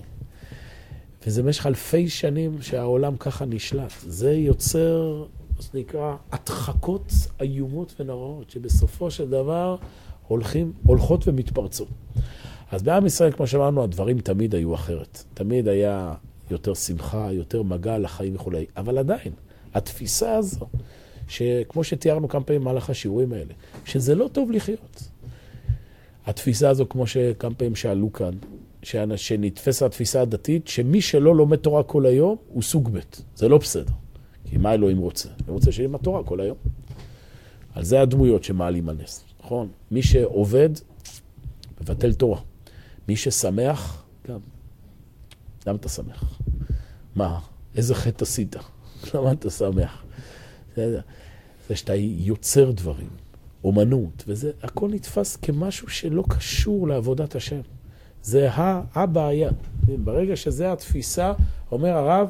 וזה במשך אלפי שנים שהעולם ככה נשלט. זה יוצר, מה שנקרא, הדחקות איומות ונוראות, שבסופו של דבר הולכות ומתפרצו. אז בעם ישראל, כמו שאמרנו, הדברים תמיד היו אחרת. תמיד היה יותר שמחה, יותר מגע לחיים וכו'. אבל עדיין, התפיסה הזו, שכמו שתיארנו כמה פעמים מהלך השיעורים האלה, שזה לא טוב לחיות. התפיסה הזו, כמו שכמה פעמים שעלו כאן, שנתפס התפיסה הדתית, שמי שלא לומד תורה כל היום, הוא סוג ב'. זה לא בסדר. כי מה אלוהים רוצה? הוא רוצה שילמד תורה כל היום. על זה הדמויות שמעלים על נס. נכון? מי שעובד, מבטל תורה. מי ששמח, גם. למה אתה שמח? מה? איזה חטא עשית? למה אתה שמח? זה שאתה יוצר דברים, אומנות, וזה הכל נתפס כמשהו שלא קשור לעבודת השם. זה הבעיה. ברגע שזה התפיסה, אומר הרב,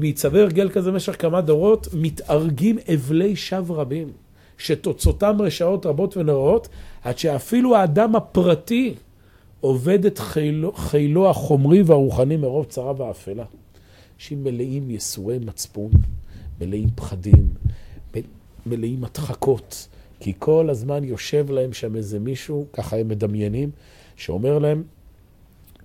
מצווה הרגל כזה במשך כמה דורות, מתארגים אבלי שווא רבים, שתוצאותם רשעות רבות ונוראות, עד שאפילו האדם הפרטי עובד את חילו החומרי והרוחני מרוב צרה ואפלה. אנשים מלאים יסורי מצפון, מלאים פחדים, מלאים הדחקות, כי כל הזמן יושב להם שם איזה מישהו, ככה הם מדמיינים, שאומר להם,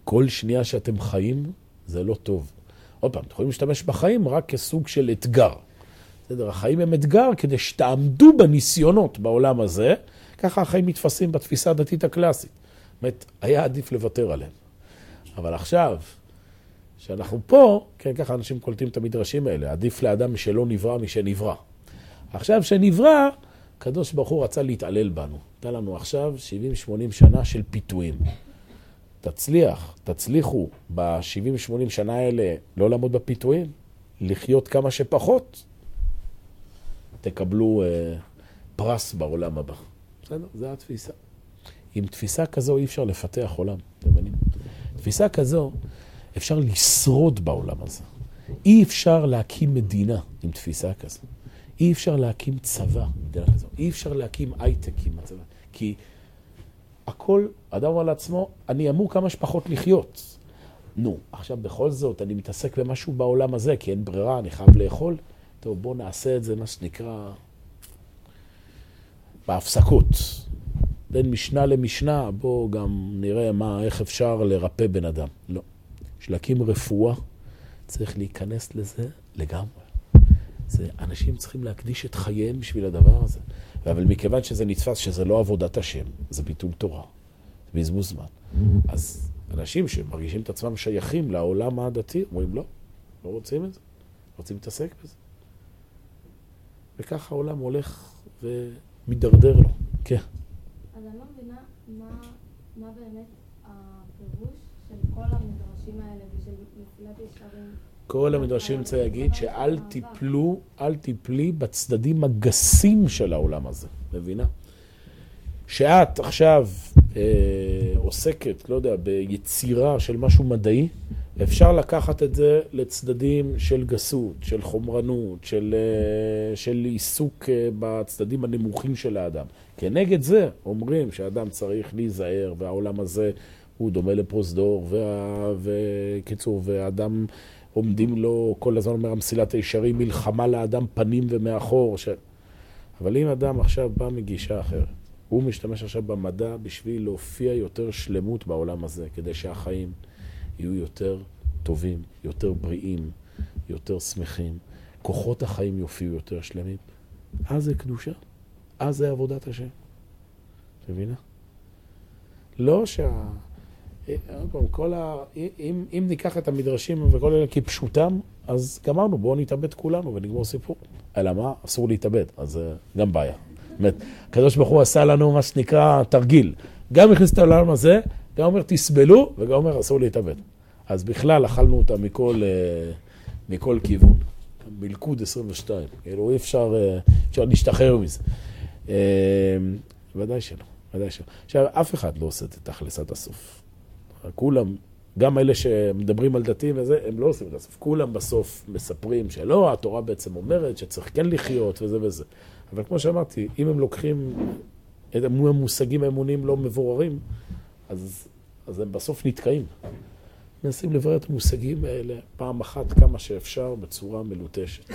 כל שנייה שאתם חיים, זה לא טוב. עוד פעם, אתם יכולים להשתמש בחיים רק כסוג של אתגר. בסדר, החיים הם אתגר כדי שתעמדו בניסיונות בעולם הזה, ככה החיים מתפסים בתפיסה הדתית הקלאסית. באמת, היה עדיף לוותר עליהם. אבל עכשיו, שאנחנו פה, כן, ככה אנשים קולטים את המדרשים האלה, עדיף לאדם שלא נברא משנברא. עכשיו שנברא, הקדוש ברוך הוא רצה להתעלל בנו. נתן לנו עכשיו 70-80 שנה של פיתויים. תצליחו ב-70-80 שנה האלה לא לעמוד בפיתויים, לחיות כמה שפחות, תקבלו פרס בעולם הבא. בסדר? זו התפיסה. עם תפיסה כזו אי אפשר לפתח עולם. תפיסה כזו אפשר לשרוד בעולם הזה. אי אפשר להקים מדינה עם תפיסה כזו. אי אפשר להקים צבא מדינה כזו. אי אפשר להקים הייטק עם הצבא. כי הכל, אדם על עצמו, אני אמור כמה שפחות לחיות. נו, עכשיו בכל זאת אני מתעסק במשהו בעולם הזה, כי אין ברירה, אני חייב לאכול. טוב, בוא נעשה את זה, מה שנקרא, בהפסקות. בין משנה למשנה, בוא גם נראה איך אפשר לרפא בן אדם. לא. שלהקים רפואה, צריך להיכנס לזה לגמרי. אנשים צריכים להקדיש את חייהם בשביל הדבר הזה. אבל מכיוון שזה נתפס, שזה לא עבודת השם, זה ביטול תורה, בזבוז זמן. אז אנשים שמרגישים את עצמם שייכים לעולם העדתי, אומרים לא, לא רוצים את זה, רוצים להתעסק בזה. וכך העולם הולך ומדרדר לו. כן. אז אני לא מבינה מה באמת הפירוש של כל המדרשים האלה ושל נפילת ישרים. כל המדרשים רוצה להגיד שאל תיפלו, אל תיפלי בצדדים הגסים של העולם הזה. מבינה? שאת עכשיו עוסקת, לא יודע, ביצירה של משהו מדעי, אפשר לקחת את זה לצדדים של גסות, של חומרנות, של עיסוק בצדדים הנמוכים של האדם. כנגד זה אומרים שהאדם צריך להיזהר, והעולם הזה הוא דומה לפרוזדור, וקיצור, והאדם עומדים לו, כל הזמן אומר, המסילת הישרים, מלחמה לאדם פנים ומאחור. אבל אם אדם עכשיו בא מגישה אחרת, הוא משתמש עכשיו במדע בשביל להופיע יותר שלמות בעולם הזה, כדי שהחיים יהיו יותר טובים, יותר בריאים, יותר שמחים. כוחות החיים יופיעו יותר שלמים. אז זה קדושה. אז זה עבודת השם. מבינה? לא אם ניקח את המדרשים וכל אלה כפשוטם, אז גמרנו, בואו נתאבד כולנו ונגמור סיפור. אלא מה? אסור להתאבד, אז גם בעיה. באמת, הקדוש ברוך הוא עשה לנו מה שנקרא תרגיל. גם הכניס את העולם הזה, גם אומר תסבלו, וגם אומר אסור להתאבד. אז בכלל אכלנו אותה מכל כיוון. מלכוד 22, כאילו אי אפשר להשתחרר מזה. ודאי שלא, ודאי שלא. עכשיו, אף אחד לא עושה את הכלסת הסוף. כולם, גם אלה שמדברים על דתיים וזה, הם לא עושים את הסוף. כולם בסוף מספרים שלא, התורה בעצם אומרת שצריך כן לחיות וזה וזה. אבל כמו שאמרתי, אם הם לוקחים את המושגים האמוניים לא מבוררים, אז הם בסוף נתקעים. מנסים לברר את המושגים האלה פעם אחת כמה שאפשר בצורה מלוטשת.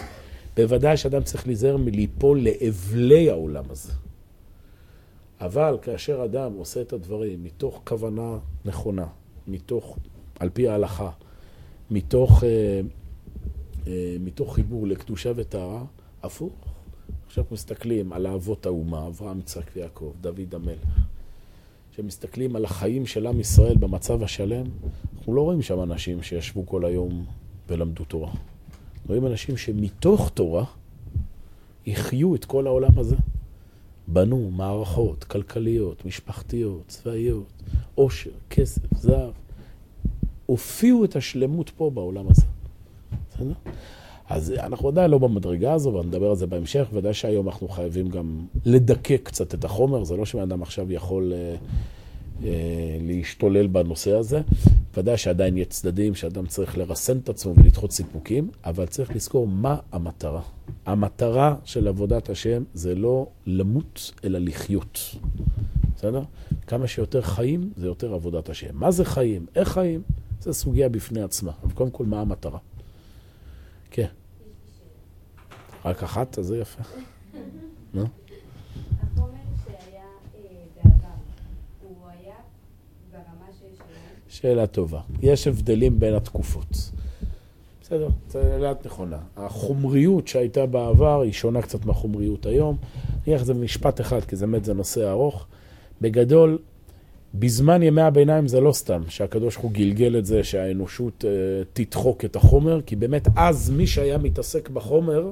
בוודאי שאדם צריך להיזהר מליפול לאבלי העולם הזה. אבל כאשר אדם עושה את הדברים מתוך כוונה נכונה, מתוך, על פי ההלכה, מתוך חיבור לקדושה וטהרה, הפוך. עכשיו מסתכלים על האבות האומה, אברהם, יצחק ויעקב, דוד המלך. כשמסתכלים על החיים של עם ישראל במצב השלם, אנחנו לא רואים שם אנשים שישבו כל היום ולמדו תורה. רואים אנשים שמתוך תורה יחיו את כל העולם הזה. בנו מערכות כלכליות, משפחתיות, צבאיות, עושר, כסף, זהב. הופיעו את השלמות פה בעולם הזה. בסדר? אז אנחנו עדיין לא במדרגה הזו, אבל נדבר על זה בהמשך, ודאי שהיום אנחנו חייבים גם לדקק קצת את החומר, זה לא שאדם עכשיו יכול להשתולל בנושא הזה. ודאי שעדיין יש צדדים שאדם צריך לרסן את עצמו ולדחות סיפוקים, אבל צריך לזכור מה המטרה. המטרה של עבודת השם זה לא למות, אלא לחיות. בסדר? כמה שיותר חיים, זה יותר עבודת השם. מה זה חיים? איך חיים? זה סוגיה בפני עצמה. אבל קודם כל, מה המטרה? כן. רק אחת, אז זה יפה. נו? החומר שהיה בעבר, הוא היה ברמה של... שאלה טובה. יש הבדלים בין התקופות. בסדר, צללת נכונה. החומריות שהייתה בעבר היא שונה קצת מהחומריות היום. אני אקח את זה במשפט אחד, כי זה באמת זה נושא ארוך. בגדול, בזמן ימי הביניים זה לא סתם שהקדוש ברוך הוא גלגל את זה שהאנושות תדחוק את החומר, כי באמת אז מי שהיה מתעסק בחומר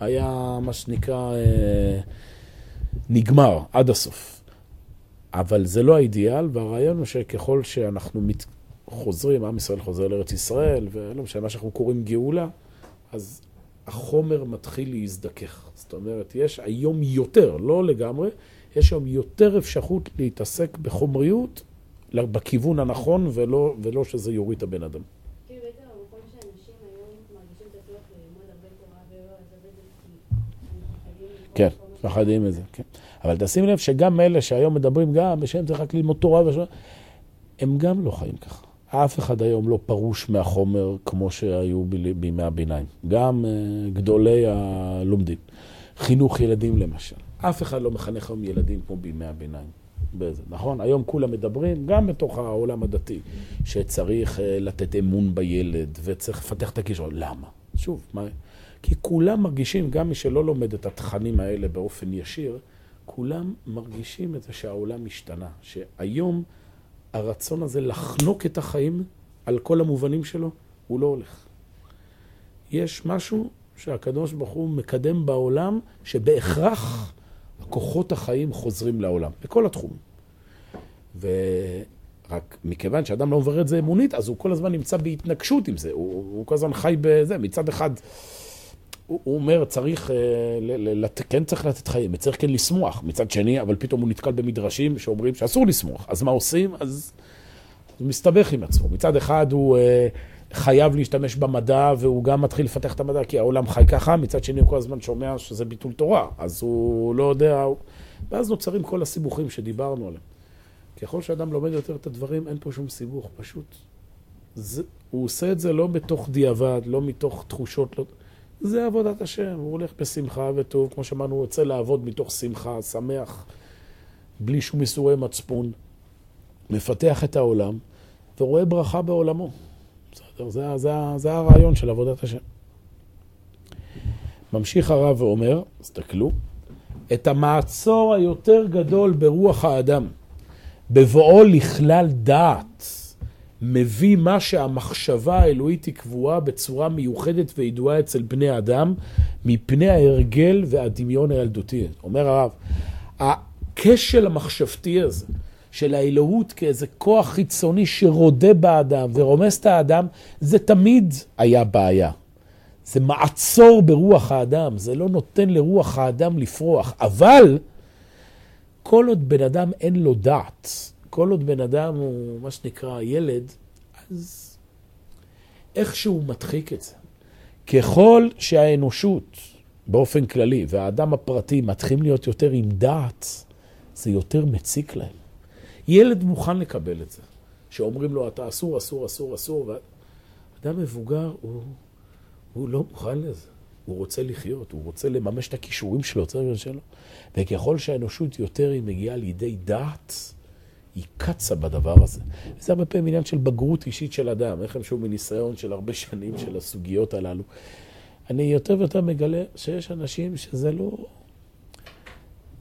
היה מה שנקרא נגמר עד הסוף. אבל זה לא האידיאל, והרעיון הוא שככל שאנחנו חוזרים, עם ישראל חוזר לארץ ישראל, ולא משנה מה שאנחנו קוראים גאולה, אז החומר מתחיל להזדכך. זאת אומרת, יש היום יותר, לא לגמרי, יש היום יותר אפשרות להתעסק בחומריות בכיוון הנכון, ולא שזה יוריד את הבן אדם. כאילו בעצם המקום שאנשים היום מרגישים את הצורך ללמוד הרבה תורה ולא, אז זה בעצם כי... כן. פחדים מזה, כן. אבל תשים לב שגם אלה שהיום מדברים גם בשם צריך רק ללמוד תורה ושם, הם גם לא חיים ככה. אף אחד היום לא פרוש מהחומר כמו שהיו בימי הביניים. גם גדולי הלומדים. חינוך ילדים למשל. אף אחד לא מחנך היום ילדים כמו בימי הביניים. בזה, נכון? היום כולם מדברים, גם בתוך העולם הדתי, שצריך לתת אמון בילד וצריך לפתח את הכישור. למה? שוב, מה... כי כולם מרגישים, גם מי שלא לומד את התכנים האלה באופן ישיר, כולם מרגישים את זה שהעולם השתנה. שהיום הרצון הזה לחנוק את החיים על כל המובנים שלו, הוא לא הולך. יש משהו שהקדוש ברוך הוא מקדם בעולם, שבהכרח הכוחות החיים חוזרים לעולם, בכל התחום. רק מכיוון שאדם לא מברר את זה אמונית, אז הוא כל הזמן נמצא בהתנגשות עם זה. הוא כל הזמן חי בזה, מצד אחד... הוא אומר, צריך, כן צריך לתת חיים, צריך כן לסמוח מצד שני, אבל פתאום הוא נתקל במדרשים שאומרים שאסור לסמוח. אז מה עושים? אז הוא מסתבך עם עצמו. מצד אחד הוא חייב להשתמש במדע, והוא גם מתחיל לפתח את המדע, כי העולם חי ככה. מצד שני הוא כל הזמן שומע שזה ביטול תורה, אז הוא לא יודע. ואז נוצרים כל הסיבוכים שדיברנו עליהם. ככל שאדם לומד יותר את הדברים, אין פה שום סיבוך, פשוט. הוא עושה את זה לא בתוך דיעבד, לא מתוך תחושות, לא... זה עבודת השם, הוא הולך בשמחה וטוב, כמו שאמרנו, הוא יוצא לעבוד מתוך שמחה, שמח, בלי שום איסורי מצפון, מפתח את העולם, ורואה ברכה בעולמו. בסדר, זה הרעיון של עבודת השם. ממשיך הרב ואומר, תסתכלו, את המעצור היותר גדול ברוח האדם, בבואו לכלל דעת, מביא מה שהמחשבה האלוהית היא קבועה בצורה מיוחדת וידועה אצל בני אדם, מפני ההרגל והדמיון הילדותי. אומר הרב, הקשל המחשבתי הזה של האלוהות כאיזה כוח חיצוני שרודה באדם ורומס את האדם, זה תמיד היה בעיה. זה מעצור ברוח האדם, זה לא נותן לרוח האדם לפרוח. אבל כל עוד בן אדם אין לו דעת, כל עוד בן אדם הוא מה שנקרא ילד, אז איכשהו מדחיק את זה. ככל שהאנושות באופן כללי והאדם הפרטי מתחילים להיות יותר עם דעת, זה יותר מציק להם. ילד מוכן לקבל את זה. שאומרים לו אתה אסור, אסור, אסור, אסור. אדם מבוגר הוא לא מוכן לזה. הוא רוצה לחיות, הוא רוצה לממש את הכישורים שלו, וככל שהאנושות יותר היא מגיעה לידי דעת, היא קצה בדבר הזה. וזה הרבה פעמים עניין של בגרות אישית של אדם. איך הם שהוא מניסיון של הרבה שנים של הסוגיות הללו. אני יותר ויותר מגלה שיש אנשים שזה לא...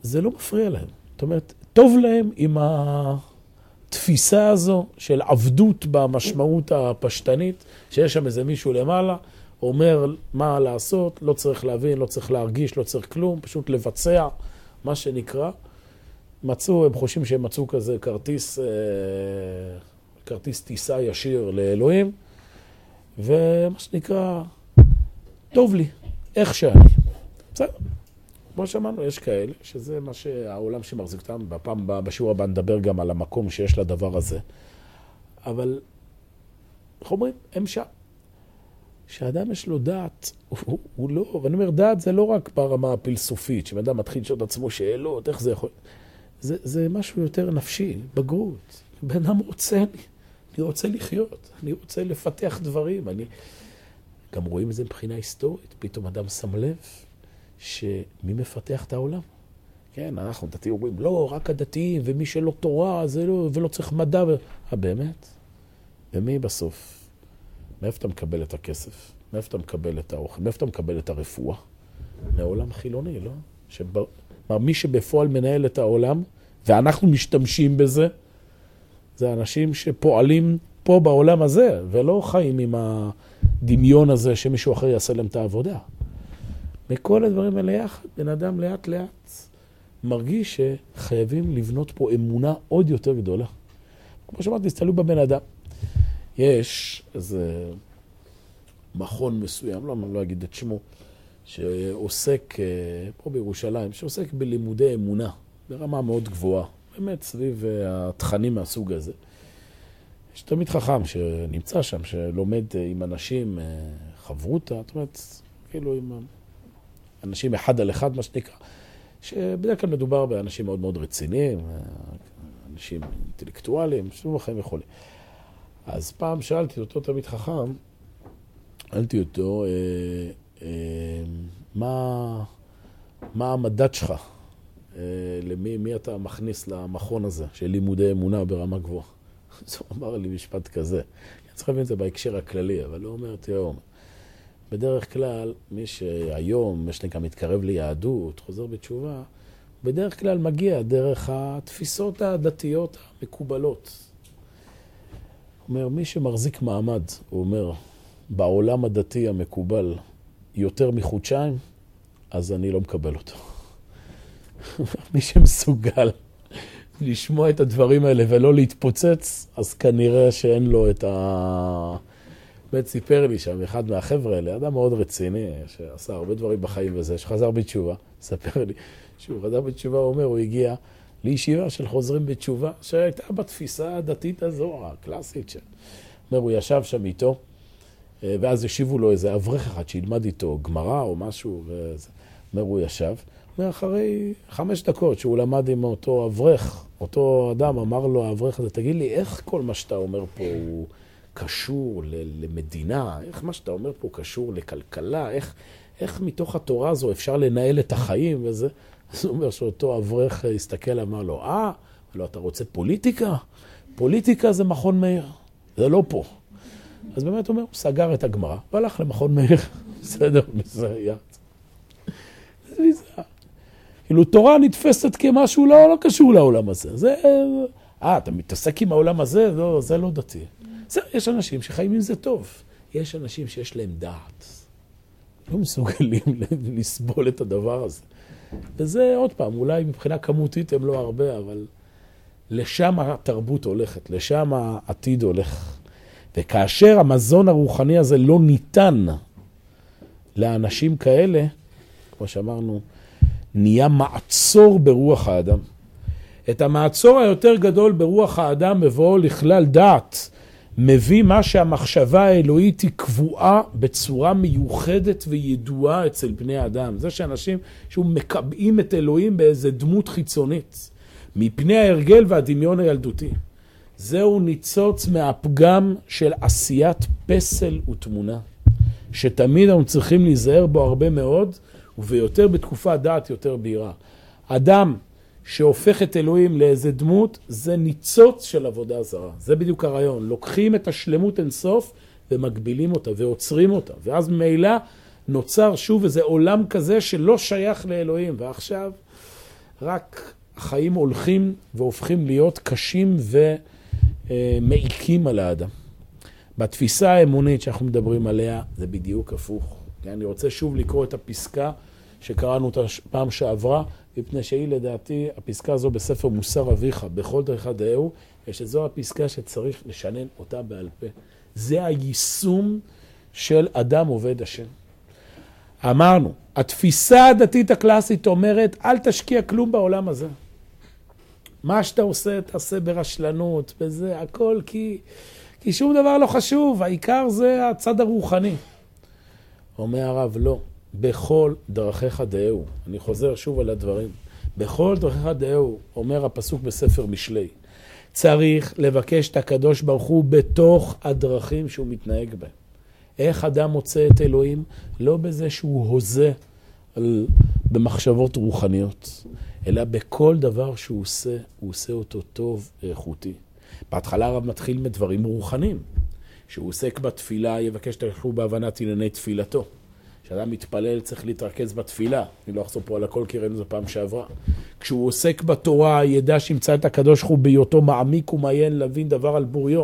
זה לא מפריע להם. זאת אומרת, טוב להם עם התפיסה הזו של עבדות במשמעות הפשטנית, שיש שם איזה מישהו למעלה, אומר מה לעשות, לא צריך להבין, לא צריך להרגיש, לא צריך כלום, פשוט לבצע מה שנקרא. מצאו, הם חושבים שהם מצאו כזה כרטיס טיסה ישיר לאלוהים, ומה שנקרא, טוב לי, איך שאני. בסדר, כמו שמענו, יש כאלה, שזה מה שהעולם שמחזיק אותם, בפעם בשיעור הבא נדבר גם על המקום שיש לדבר הזה. אבל, איך אומרים? הם שם. כשאדם יש לו דעת, הוא לא, ואני אומר, דעת זה לא רק ברמה הפילוסופית, שאדם מתחיל לשאול את עצמו שאלות, איך זה יכול... זה משהו יותר נפשי, בגרות. בן אדם רוצה, אני רוצה לחיות, אני רוצה לפתח דברים. אני... גם רואים את זה מבחינה היסטורית. פתאום אדם שם לב שמי מפתח את העולם. כן, אנחנו דתיים אומרים, לא, רק הדתיים, ומי שלא תורה, זה לא, ולא צריך מדע. באמת? ומי בסוף? מאיפה אתה מקבל את הכסף? מאיפה אתה מקבל את האוכל? מאיפה אתה מקבל את הרפואה? מהעולם חילוני, לא? מי שבפועל מנהל את העולם, ואנחנו משתמשים בזה, זה אנשים שפועלים פה בעולם הזה, ולא חיים עם הדמיון הזה שמישהו אחר יעשה להם את העבודה. מכל הדברים האלה יחד, בן אדם לאט לאט מרגיש שחייבים לבנות פה אמונה עוד יותר גדולה. כמו שאמרתי, הסתכלו בבן אדם. יש איזה מכון מסוים, לא אגיד את שמו, שעוסק, פה בירושלים, שעוסק בלימודי אמונה, ברמה מאוד גבוהה, באמת סביב התכנים מהסוג הזה. יש תמיד חכם שנמצא שם, שלומד עם אנשים חברותה, זאת אומרת, כאילו עם אנשים אחד על אחד, מה שנקרא, שבדרך כלל מדובר באנשים מאוד מאוד רציניים, אנשים אינטלקטואליים, שום בחיים יכולים. אז פעם שאלתי אותו תמיד חכם, שאלתי אותו, מה המדד שלך? למי אתה מכניס למכון הזה של לימודי אמונה ברמה גבוהה? אז הוא אמר לי משפט כזה. אני צריך להבין את זה בהקשר הכללי, אבל לא אומר תיאום. בדרך כלל, מי שהיום, מה שנקרא, מתקרב ליהדות, חוזר בתשובה, בדרך כלל מגיע דרך התפיסות הדתיות המקובלות. הוא אומר, מי שמחזיק מעמד, הוא אומר, בעולם הדתי המקובל, יותר מחודשיים, אז אני לא מקבל אותו. מי שמסוגל לשמוע את הדברים האלה ולא להתפוצץ, אז כנראה שאין לו את ה... באמת סיפר לי שם, אחד מהחבר'ה האלה, אדם מאוד רציני, שעשה הרבה דברים בחיים וזה, שחזר בתשובה, ספר לי, שהוא חזר בתשובה, הוא אומר, הוא הגיע לישיבה של חוזרים בתשובה, שהייתה בתפיסה הדתית הזו, הקלאסית של... אומר, הוא ישב שם איתו, ואז ישיבו לו איזה אברך אחד שילמד איתו גמרא או משהו, וזה. אומר, הוא ישב. ואחרי 5 דקות שהוא למד עם אותו אברך, אותו אדם אמר לו האברך הזה, תגיד לי, איך כל מה שאתה אומר פה הוא קשור למדינה? איך מה שאתה אומר פה קשור לכלכלה? איך מתוך התורה הזו אפשר לנהל את החיים? וזה, זה אומר שאותו אברך הסתכל, אמר לו, לא, אתה רוצה פוליטיקה? פוליטיקה זה מכון מאיר, זה לא פה. אז באמת הוא אומר, הוא סגר את הגמרא, והלך למכון מאיר. בסדר, מזהיית. זה מזהה. כאילו, תורה נתפסת כמשהו לא קשור לעולם הזה. זה... אתה מתעסק עם העולם הזה? לא, זה לא דתי. יש אנשים שחיים עם זה טוב. יש אנשים שיש להם דעת. לא מסוגלים לסבול את הדבר הזה. וזה, עוד פעם, אולי מבחינה כמותית הם לא הרבה, אבל לשם התרבות הולכת, לשם העתיד הולך. וכאשר המזון הרוחני הזה לא ניתן לאנשים כאלה, כמו שאמרנו, נהיה מעצור ברוח האדם. את המעצור היותר גדול ברוח האדם בבואו לכלל דעת, מביא מה שהמחשבה האלוהית היא קבועה בצורה מיוחדת וידועה אצל בני האדם. זה שאנשים שמקבעים את אלוהים באיזה דמות חיצונית, מפני ההרגל והדמיון הילדותי. זהו ניצוץ מהפגם של עשיית פסל ותמונה, שתמיד אנחנו צריכים להיזהר בו הרבה מאוד, וביותר בתקופה דעת יותר בהירה. אדם שהופך את אלוהים לאיזה דמות, זה ניצוץ של עבודה זרה. זה בדיוק הרעיון. לוקחים את השלמות אינסוף ומגבילים אותה ועוצרים אותה. ואז ממילא נוצר שוב איזה עולם כזה שלא שייך לאלוהים. ועכשיו רק החיים הולכים והופכים להיות קשים ו... מעיקים על האדם. בתפיסה האמונית שאנחנו מדברים עליה, זה בדיוק הפוך. אני רוצה שוב לקרוא את הפסקה שקראנו אותה פעם שעברה, מפני שהיא לדעתי, הפסקה הזו בספר מוסר אביך, בכל דרך הדעהו, שזו הפסקה שצריך לשנן אותה בעל פה. זה היישום של אדם עובד השם. אמרנו, התפיסה הדתית הקלאסית אומרת, אל תשקיע כלום בעולם הזה. מה שאתה עושה, תעשה ברשלנות, בזה, הכל, כי שום דבר לא חשוב, העיקר זה הצד הרוחני. אומר הרב, לא, בכל דרכיך דעהו, אני חוזר שוב על הדברים, בכל דרכיך דעהו, אומר הפסוק בספר משלי, צריך לבקש את הקדוש ברוך הוא בתוך הדרכים שהוא מתנהג בהם. איך אדם מוצא את אלוהים? לא בזה שהוא הוזה במחשבות רוחניות. אלא בכל דבר שהוא עושה, הוא עושה אותו טוב ואיכותי. בהתחלה הרב מתחיל מדברים רוחנים, שהוא עוסק בתפילה, יבקש תלכו בהבנת ענייני תפילתו. כשאדם מתפלל צריך להתרכז בתפילה. אני לא אחזור פה על הכל, כי ראינו זה פעם שעברה. כשהוא עוסק בתורה, ידע שימצא את הקדוש ברוך הוא בהיותו מעמיק ומעיין להבין דבר על בוריו.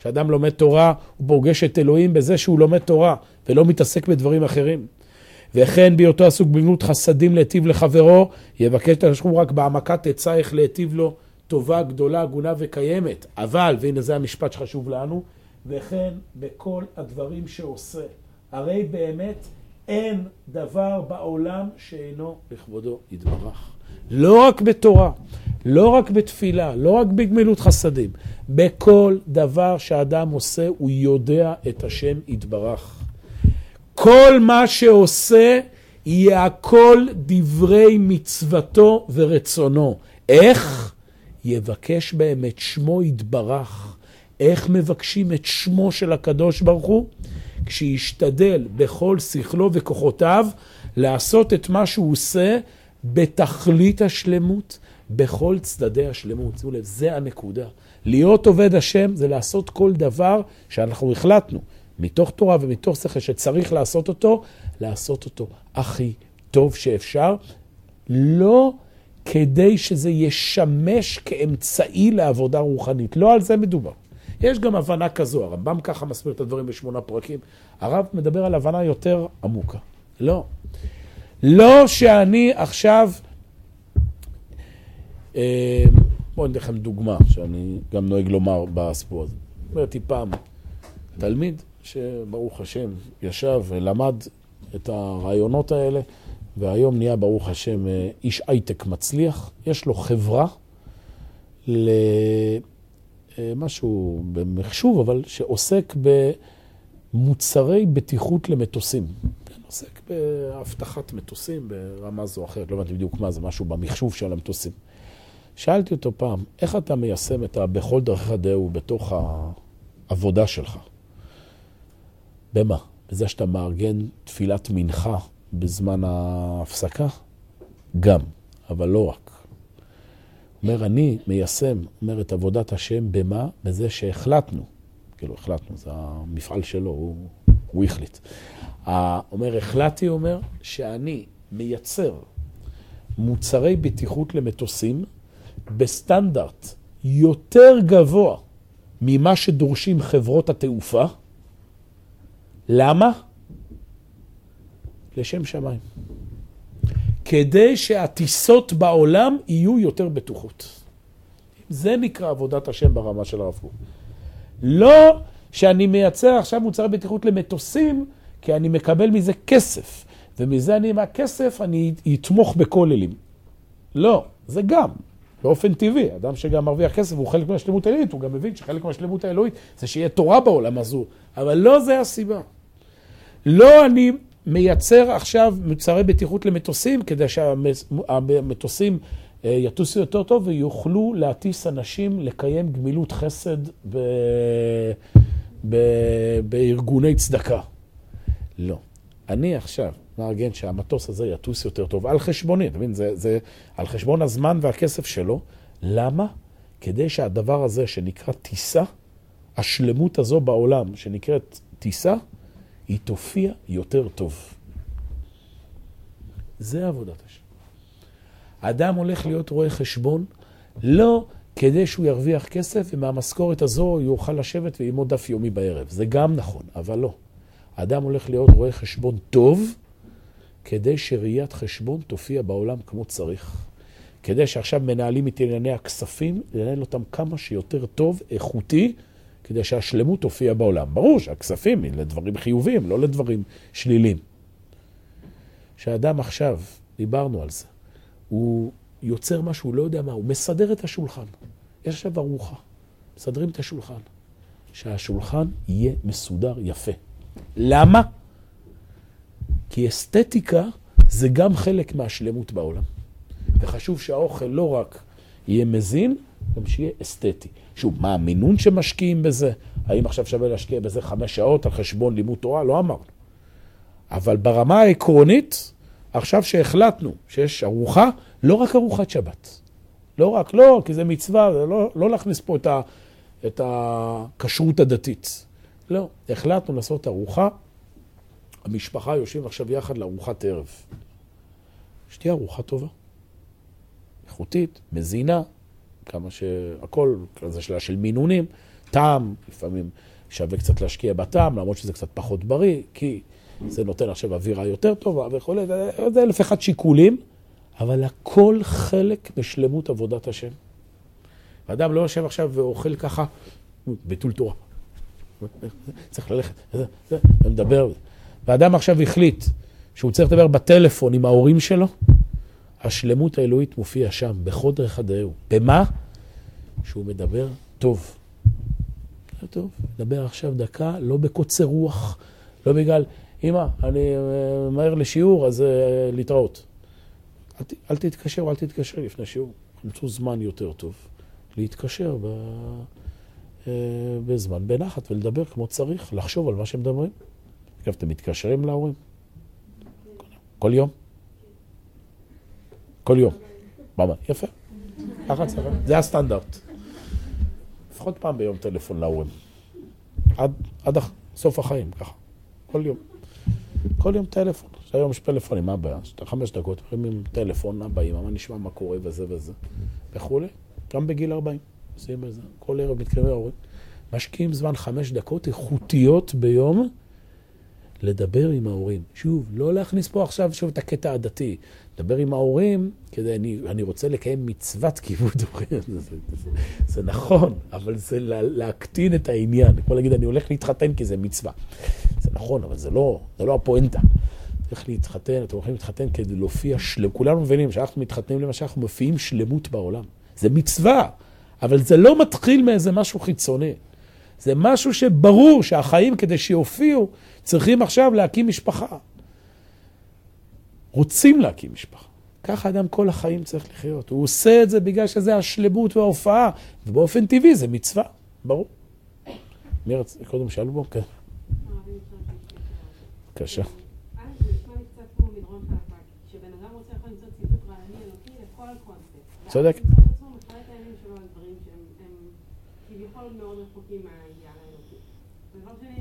כשאדם לומד תורה, הוא פוגש את אלוהים בזה שהוא לומד תורה, ולא מתעסק בדברים אחרים. וכן בהיותו עסוק בגמילות חסדים להיטיב לחברו, יבקש תלכו רק בהעמקת עצייך להיטיב לו טובה, גדולה, הגונה וקיימת. אבל, והנה זה המשפט שחשוב לנו, וכן בכל הדברים שעושה. הרי באמת אין דבר בעולם שאינו לכבודו יתברך. לא רק בתורה, לא רק בתפילה, לא רק בגמילות חסדים. בכל דבר שאדם עושה הוא יודע את השם יתברך. כל מה שעושה יהיה הכל דברי מצוותו ורצונו. איך? יבקש בהם את שמו יתברך. איך מבקשים את שמו של הקדוש ברוך הוא? כשישתדל בכל שכלו וכוחותיו לעשות את מה שהוא עושה בתכלית השלמות, בכל צדדי השלמות. זו לב, זה הנקודה. להיות עובד השם זה לעשות כל דבר שאנחנו החלטנו, מתוך תורה ומתוך שכל שצריך לעשות אותו, לעשות אותו הכי טוב שאפשר, לא כדי שזה ישמש כאמצעי לעבודה רוחנית. לא על זה מדובר. יש גם הבנה כזו, הרמב"ם ככה מסביר את הדברים בשמונה פרקים. הרב מדבר על הבנה יותר עמוקה. לא. לא שאני עכשיו, בואו נדע לכם דוגמה, שאני גם נוהג לומר בספור הזה. אמרתי פעם, תלמיד שברוך השם ישב ולמד את הרעיונות האלה, והיום נהיה ברוך השם איש הייטק מצליח, יש לו חברה למשהו במחשוב, אבל שעוסק במוצרי בטיחות למטוסים. עוסק בהבטחת מטוסים ברמה זו אחרת, לא יודעת בדיוק מה זה, משהו במחשוב של המטוסים. שאלתי אותו פעם, איך אתה מיישם את בכל דרך הדעהו בתוך העבודה שלך? במה? בזה שאתה מארגן תפילת מנחה בזמן ההפסקה? גם, אבל לא רק. אומר, אני מיישם, אומר, את עבודת השם במה? בזה שהחלטנו. כאילו, החלטנו, זה המפעל שלו, הוא החליט. אומר, החלטתי, אומר, שאני מייצר מוצרי בטיחות למטוסים בסטנדרט יותר גבוה ממה שדורשים חברות התעופה. למה? לשם שמיים. כדי שהטיסות בעולם יהיו יותר בטוחות. זה נקרא עבודת השם ברמה של הרב קוק. לא שאני מייצר עכשיו מוצרי בטיחות למטוסים, כי אני מקבל מזה כסף, ומזה אני עם הכסף אני אתמוך בכוללים. לא, זה גם, באופן טבעי. אדם שגם מרוויח כסף הוא חלק מהשלמות האלוהית, הוא גם מבין שחלק מהשלמות האלוהית זה שיהיה תורה בעולם הזו, אבל לא זה הסיבה. לא אני מייצר עכשיו מוצרי בטיחות למטוסים, כדי שהמטוסים יטוסו יותר טוב ויוכלו להטיס אנשים לקיים גמילות חסד בארגוני צדקה. לא. אני עכשיו מארגן שהמטוס הזה יטוס יותר טוב על חשבוני, אתה מבין? זה על חשבון הזמן והכסף שלו. למה? כדי שהדבר הזה שנקרא טיסה, השלמות הזו בעולם שנקראת טיסה, היא תופיע יותר טוב. זה עבודת השם. אדם הולך להיות רואה חשבון, לא כדי שהוא ירוויח כסף ומהמשכורת הזו הוא יוכל לשבת וללמוד דף יומי בערב. זה גם נכון, אבל לא. אדם הולך להיות רואה חשבון טוב, כדי שראיית חשבון תופיע בעולם כמו צריך. כדי שעכשיו מנהלים את ענייני הכספים, לנהל אותם כמה שיותר טוב, איכותי, כדי שהשלמות תופיע בעולם. ברור שהכספים היא לדברים חיוביים, לא לדברים שלילים. שהאדם עכשיו, דיברנו על זה, הוא יוצר משהו, לא יודע מה, הוא מסדר את השולחן. יש עכשיו ארוחה, מסדרים את השולחן. שהשולחן יהיה מסודר יפה. למה? כי אסתטיקה זה גם חלק מהשלמות בעולם. וחשוב שהאוכל לא רק יהיה מזין, גם שיהיה אסתטי. שוב, מה המינון שמשקיעים בזה? האם עכשיו שווה להשקיע בזה 5 שעות על חשבון לימוד תורה? לא אמרנו. אבל ברמה העקרונית, עכשיו שהחלטנו שיש ארוחה, לא רק ארוחת שבת. לא רק, לא, כי זה מצווה, לא להכניס פה את הכשרות הדתית. לא, החלטנו לעשות ארוחה, המשפחה יושבים עכשיו יחד לארוחת ערב. שתהיה ארוחה טובה, איכותית, מזינה, כמה שהכל, זה שאלה של מינונים, טעם, לפעמים שווה קצת להשקיע בטעם, למרות שזה קצת פחות בריא, כי זה נותן עכשיו אווירה יותר טובה וכו', זה אלף אחד שיקולים, אבל הכל חלק משלמות עבודת השם. האדם לא יושב עכשיו ואוכל ככה, ביטול תורה. צריך ללכת, ומדבר. והאדם עכשיו החליט שהוא צריך לדבר בטלפון עם ההורים שלו, השלמות האלוהית מופיעה שם, בכל דרך הדעהו. במה? שהוא מדבר טוב. טוב, מדבר עכשיו דקה, לא בקוצר רוח, לא בגלל, אמא, אני מהר לשיעור, אז להתראות. אל תתקשר, אל תתקשר לפני שיעור. נמצאו זמן יותר טוב. להתקשר בזמן בנחת ולדבר כמו צריך, לחשוב על מה שהם מדברים. אגב, אתם מתקשרים להורים? כל יום? כל יום. ממש, יפה. זה הסטנדרט. לפחות פעם ביום טלפון להורים. עד סוף החיים, ככה. כל יום. כל יום טלפון. היום יש פלאפונים, מה בעיה? 5 דקות, מרימים טלפון, מה בעיה? מה נשמע, מה קורה וזה וזה. וכולי. גם בגיל 40, עושים את זה. כל ערב מתקרבים ההורים. משקיעים זמן 5 דקות איכותיות ביום לדבר עם ההורים. שוב, לא להכניס פה עכשיו שוב את הקטע הדתי. לדבר עם ההורים, כדי אני רוצה לקיים מצוות כיבוד הורים. זה נכון, אבל זה להקטין את העניין. כמו להגיד, אני הולך להתחתן כי זה מצווה. זה נכון, אבל זה לא הפואנטה. צריך להתחתן, אתם הולכים להתחתן כדי להופיע שלמות. כולנו מבינים שאנחנו מתחתנים למה שאנחנו מופיעים שלמות בעולם. זה מצווה, אבל זה לא מתחיל מאיזה משהו חיצוני. זה משהו שברור שהחיים כדי שיופיעו צריכים עכשיו להקים משפחה. רוצים להקים משפחה. ככה אדם כל החיים צריך לחיות. הוא עושה את זה בגלל שזה השלמות וההופעה, ובאופן טבעי זה מצווה, ברור. מרץ, קודם שאלו בו, כן. קשה. צודק.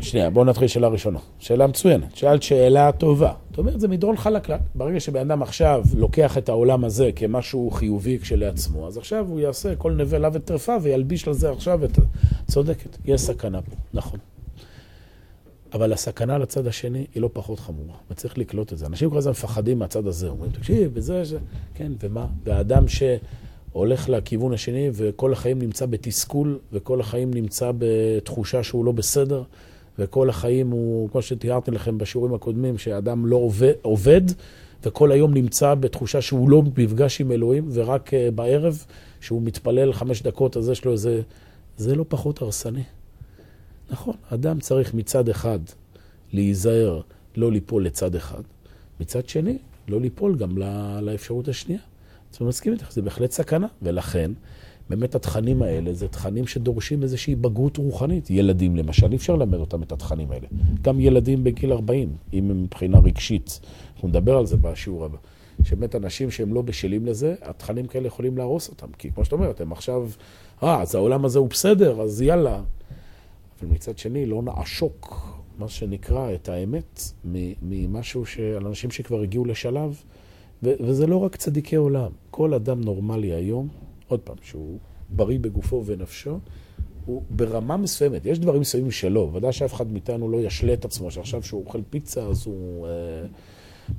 שנייה, בואו נתחיל שאלה ראשונה. שאלה מצוינת. שאלת שאלה טובה. זאת אומרת, זה מדרון חלקלק. ברגע שבאדם עכשיו לוקח את העולם הזה כמשהו חיובי כשלעצמו, אז עכשיו הוא יעשה כל נבלה וטרפה וילביש לזה עכשיו את... צודקת. יש סכנה פה, נכון. אבל הסכנה לצד השני היא לא פחות חמורה. וצריך לקלוט את זה. אנשים כל הזמן מפחדים מהצד הזה. אומרים, תקשיב, וזה ש... כן, ומה? והאדם שהולך לכיוון השני וכל החיים נמצא בתסכול, וכל החיים נמצא בתחושה שהוא לא בסדר, וכל החיים הוא, כמו שתיארתי לכם בשיעורים הקודמים, שהאדם לא עובד, וכל היום נמצא בתחושה שהוא לא מפגש עם אלוהים, ורק בערב, שהוא מתפלל 5 דקות, אז יש לו איזה... זה לא פחות הרסני. נכון, אדם צריך מצד אחד להיזהר, לא ליפול לצד אחד. מצד שני, לא ליפול גם לאפשרות השנייה. אז אני מסכים איתך, זה בהחלט סכנה. ולכן, באמת התכנים האלה, זה תכנים שדורשים איזושהי בגרות רוחנית. ילדים למשל, אי אפשר ללמד אותם את התכנים האלה. גם ילדים בגיל 40, אם הם מבחינה רגשית, אנחנו נדבר על זה בשיעור הבא. שבאמת אנשים שהם לא בשלים לזה, התכנים כאלה יכולים להרוס אותם. כי כמו שאת אומרת, הם עכשיו, אז העולם הזה הוא בסדר, אז יאללה. אבל מצד שני, לא נעשוק, מה שנקרא, את האמת, ממשהו של אנשים שכבר הגיעו לשלב, וזה לא רק צדיקי עולם. כל אדם נורמלי היום, עוד פעם, שהוא בריא בגופו ונפשו, הוא ברמה מסוימת. יש דברים מסוימים שלא. ודאי שאף אחד מאיתנו לא ישלה את עצמו, שעכשיו שהוא אוכל פיצה, אז הוא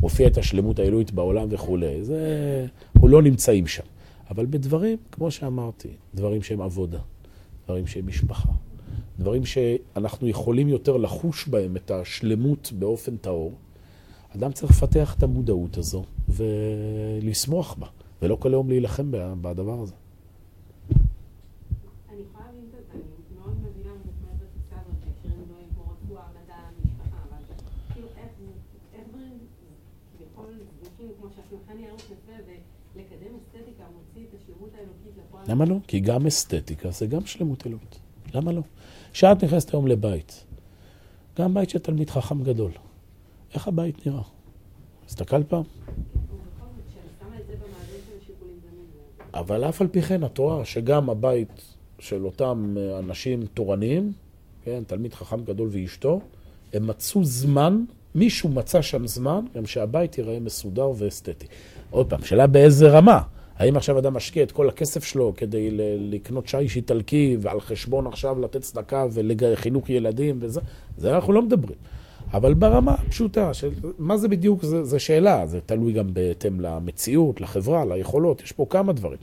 מופיע את השלמות האלוהית בעולם וכו'. הוא לא נמצאים שם. אבל בדברים, כמו שאמרתי, דברים שהם עבודה, דברים שהם משפחה, דברים שאנחנו יכולים יותר לחוש בהם את השלמות באופן טהור, אדם צריך לפתח את המודעות הזו ולסמוח בה, ולא כל יום להילחם בדבר הזה. אני יכולה להבין את זה, אני מאוד מבינה מבחינת התפיסה הזאת, שירים דברים כמו רפואה, מדע, משפחה, אבל כאילו איך דברים בכל זוכים, כמו שהשולחן יערוך יפה ולקדם אסתטיקה, מוציא את השלמות האלוקית לפועל... למה לא? כי גם אסתטיקה זה גם שלמות אלוקית. למה לא? שאת נכנסת היום לבית, גם בית של תלמיד חכם גדול. איך הבית נראה? הסתכל פעם. אבל אף על פי כן את רואה שגם הבית של אותם אנשים תורניים, כן, תלמיד חכם גדול ואשתו, הם מצאו זמן, מישהו מצא שם זמן, גם שהבית ייראה מסודר ואסתטי. עוד פעם, שאלה באיזה רמה? האם עכשיו אדם משקיע את כל הכסף שלו כדי לקנות שיש איטלקי ועל חשבון עכשיו לתת צדקה ולחינוך ילדים וזה? זה אנחנו לא מדברים. אבל ברמה הפשוטה, מה זה בדיוק? זה שאלה, זה תלוי גם בהתאם למציאות, לחברה, ליכולות, יש פה כמה דברים.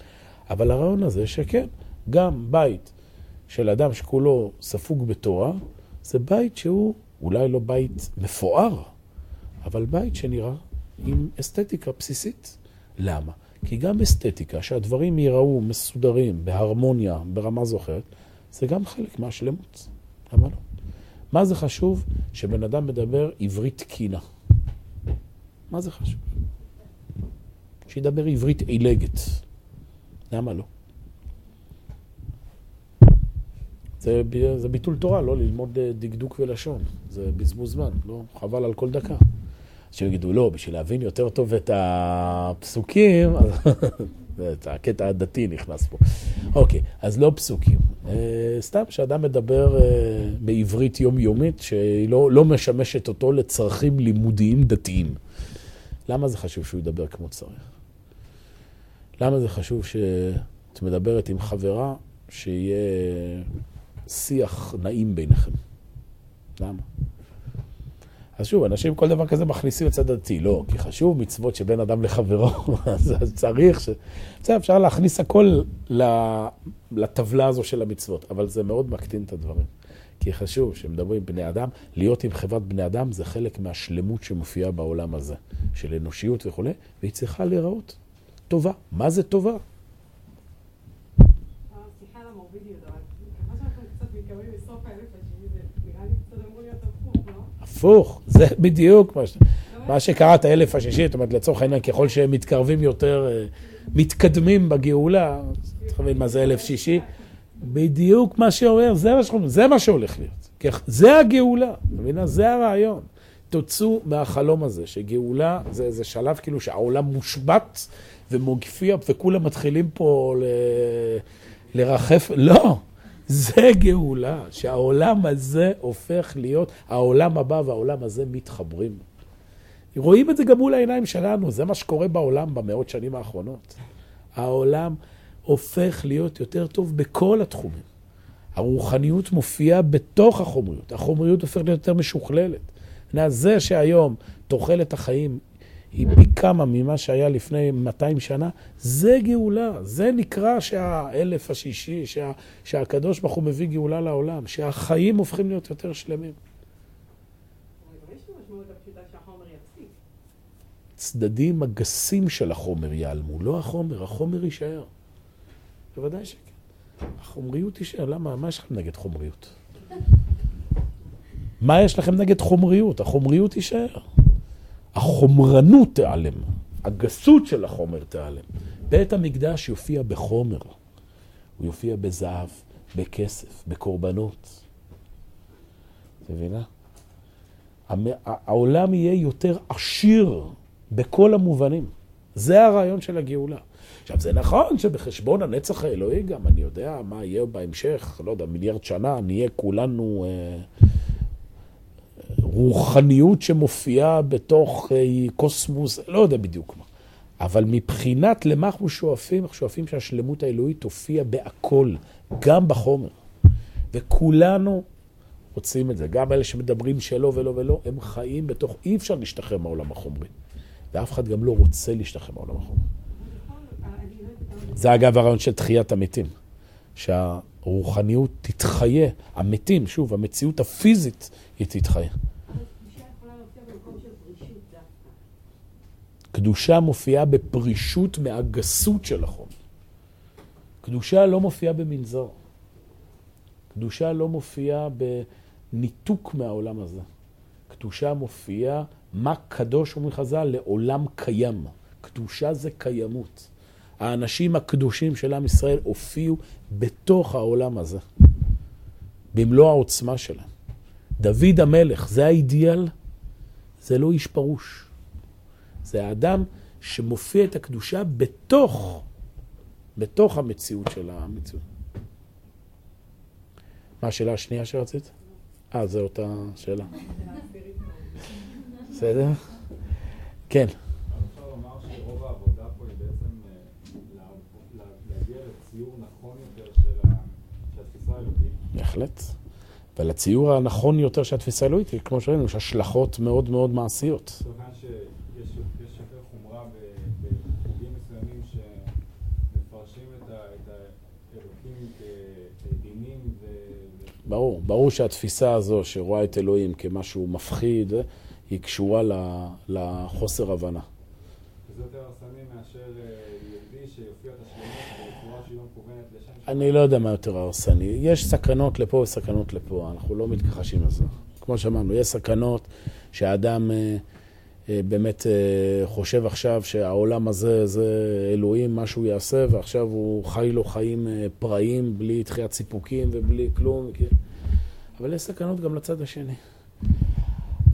אבל הרעיון הזה שכן, גם בית של אדם שכולו ספוג בתורה, זה בית שהוא אולי לא בית מפואר, אבל בית שנראה עם אסתטיקה בסיסית. למה? כי גם אסתטיקה, שהדברים ייראו מסודרים, בהרמוניה, ברמה זוכרת, זה גם חלק מהשלמות. למה לא? מה זה חשוב? שבן אדם מדבר עברית תקינה. מה זה חשוב? שידבר עברית עילגת. למה לא? זה ביטול תורה, לא ללמוד דקדוק ולשון. זה בזבוז זמן, לא? חבל על כל דקה. שיגידו, לא, בשביל להבין יותר טוב את הפסוקים, את הקטע הדתי נכנס פה. אוקיי, אז לא פסוקים. סתם שאדם מדבר בעברית יומיומית, שהיא לא משמשת אותו לצרכים לימודיים דתיים. למה זה חשוב שהוא ידבר כמו צריך? למה זה חשוב שאת מדברת עם חברה, שיהיה שיח נעים ביניכם? למה? אז שוב, אנשים כל דבר כזה מכניסים לצד הדתי. לא, כי חשוב מצוות שבין אדם לחברו, אז צריך ש... בסדר, אפשר להכניס הכל לטבלה הזו של המצוות, אבל זה מאוד מקטין את הדברים. כי חשוב שמדברים בני אדם, להיות עם חברת בני אדם זה חלק מהשלמות שמופיעה בעולם הזה, של אנושיות וכו', והיא צריכה להיראות טובה. מה זה טובה? הפוך, זה בדיוק מה שקראת האלף השישי, זאת אומרת לצורך העניין ככל שהם מתקרבים יותר, מתקדמים בגאולה, תחשבי מה זה אלף שישי, בדיוק מה שאומר, זה מה שהולך להיות, זה הגאולה, מבינה? זה הרעיון, תוצאו מהחלום הזה, שגאולה זה איזה שלב כאילו שהעולם מושבת ומופיע וכולם מתחילים פה לרחף, לא. זה גאולה, שהעולם הזה הופך להיות, העולם הבא והעולם הזה מתחברים. רואים את זה גם מול העיניים שלנו, זה מה שקורה בעולם במאות שנים האחרונות. העולם הופך להיות יותר טוב בכל התחומים. הרוחניות מופיעה בתוך החומריות, החומריות הופכת להיות יותר משוכללת. זה שהיום תוחלת החיים היא פי כמה ממה שהיה לפני 200 שנה, זה גאולה, זה נקרא שהאלף השישי, שהקדוש ברוך הוא מביא גאולה לעולם, שהחיים הופכים להיות יותר שלמים. אבל יש לי משמעות הפשוטה שהחומר יפסיק. צדדים הגסים של החומר יעלמו, לא החומר, החומר יישאר. בוודאי שכן. החומריות יישאר, למה? מה יש לכם נגד חומריות? מה יש לכם נגד חומריות? החומריות יישאר. החומרנות תיעלם, הגסות של החומר תיעלם. בית המקדש יופיע בחומר, הוא יופיע בזהב, בכסף, בקורבנות. מבינה? העולם יהיה יותר עשיר בכל המובנים. זה הרעיון של הגאולה. עכשיו, זה נכון שבחשבון הנצח האלוהי גם, אני יודע מה יהיה בהמשך, לא יודע, מיליארד שנה, נהיה כולנו... רוחניות שמופיעה בתוך קוסמוס, לא יודע בדיוק מה. אבל מבחינת למה אנחנו שואפים, אנחנו שואפים שהשלמות האלוהית תופיע בהכל, גם בחומר. וכולנו רוצים את זה. גם אלה שמדברים שלא ולא ולא, הם חיים בתוך, אי אפשר להשתחרר מהעולם החומרי. ואף אחד גם לא רוצה להשתחרר מהעולם החומרי. זה אגב הרעיון של תחיית המתים. שהרוחניות תתחיה, המתים, שוב, המציאות הפיזית היא תתחיה. קדושה מופיעה בפרישות מהגסות של החומר. קדושה לא מופיעה במנזר. קדושה לא מופיעה בניתוק מהעולם הזה. קדושה מופיעה מה קדוש ומחז"ל לעולם קיים. קדושה זה קיימות. האנשים הקדושים של עם ישראל הופיעו בתוך העולם הזה. במלוא העוצמה שלהם. דוד המלך, זה האידיאל, זה לא איש פרוש. זה האדם שמופיע את הקדושה בתוך המציאות של המציאות. מה השאלה השנייה שרצית? זו אותה שאלה. בסדר? כן. אפשר לומר שרוב העבודה פה היא בעצם להגיע לציור נכון יותר של התפיסה האלוהית? בהחלט. ועל הציור הנכון יותר של התפיסה האלוהית, כמו שראינו, יש השלכות מאוד מאוד מעשיות. זאת אומרת שיש יותר חומרה בחוגים מסוימים שמפרשים את האלוהים כדינים ו... ברור. ברור שהתפיסה הזו שרואה את אלוהים כמשהו מפחיד, היא קשורה לחוסר הבנה. זה יותר הרסני מאשר יהודי שיופיע את השלמות בצורה שהיא לא מכוונת לשם שלנו? אני לא יודע מה יותר הרסני. יש סכנות לפה וסכנות לפה. אנחנו לא מתכחשים לזה. כמו שאמרנו, יש סכנות שהאדם באמת חושב עכשיו שהעולם הזה זה אלוהים, מה שהוא יעשה, ועכשיו הוא חי לו חיים פראים, בלי תחיית סיפוקים ובלי כלום. אבל יש סכנות גם לצד השני.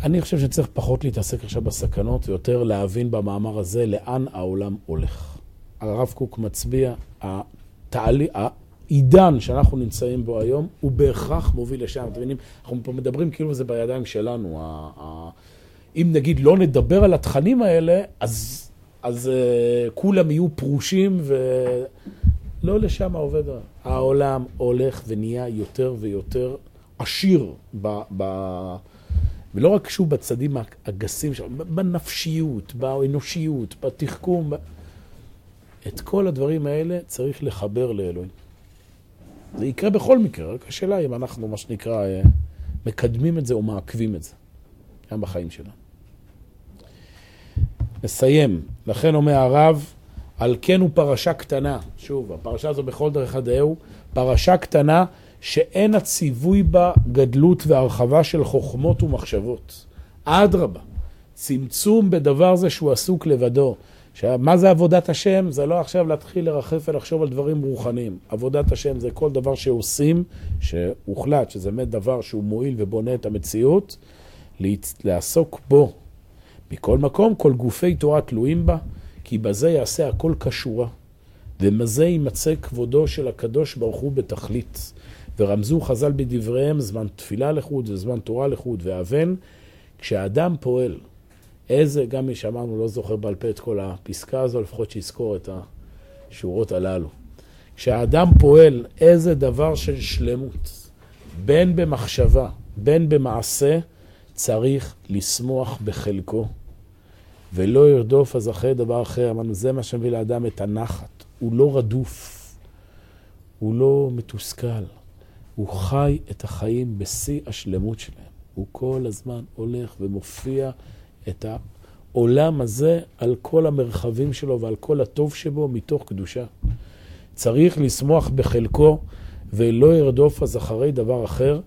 אני חושב שצריך פחות להתעסק עכשיו בסכנות, ויותר להבין במאמר הזה לאן העולם הולך. הרב קוק מצביע, העידן שאנחנו נמצאים בו היום, הוא בהכרח מוביל לשם. אתם מבינים, אנחנו פה מדברים כאילו זה בידיים שלנו. אם נגיד לא נדבר על התכנים האלה, אז כולם יהיו פרושים ולא לשם העובד. העולם הולך ונהיה יותר ויותר עשיר ולא רק שהוא בצדים הגסים שלנו, בנפשיות, באנושיות, בתחכום. את כל הדברים האלה צריך לחבר לאלוהים. זה יקרה בכל מקרה, רק השאלה אם אנחנו, מה שנקרא, מקדמים את זה או מעכבים את זה, גם בחיים שלנו. נסיים. לכן אומר הרב, על כן הוא פרשה קטנה. שוב, הפרשה הזו בכל דרך הדעהו, פרשה קטנה, שאין הציווי בה גדלות והרחבה של חוכמות ומחשבות. אדרבה, צמצום בדבר זה שהוא עסוק לבדו. מה זה עבודת השם? זה לא עכשיו להתחיל לרחף ולחשוב על דברים רוחניים. עבודת השם זה כל דבר שעושים, שהוחלט שזה באמת דבר שהוא מועיל ובונה את המציאות, לעסוק בו. מכל מקום, כל גופי תורה תלויים בה, כי בזה יעשה הכל קשורה. ומזה יימצא כבודו של הקדוש ברוך הוא בתכלית. ורמזו חז"ל בדבריהם זמן תפילה לחוד וזמן תורה לחוד ואבן. כשהאדם פועל, גם מי שאמרנו לא זוכר בעל פה את כל הפסקה הזו, לפחות שיזכור את השורות הללו. כשהאדם פועל, איזה דבר של שלמות, בין במחשבה, בין במעשה, צריך לשמוח בחלקו. ולא ירדוף אז אחרי דבר אחר. אמרנו, זה מה שמביא לאדם את הנחת. הוא לא רדוף, הוא לא מתוסכל. הוא חי את החיים בשיא השלמות שלהם. הוא כל הזמן הולך ומופיע את העולם הזה על כל המרחבים שלו ועל כל הטוב שבו מתוך קדושה. צריך לשמוח בחלקו ולא ירדוף אז אחרי דבר אחר,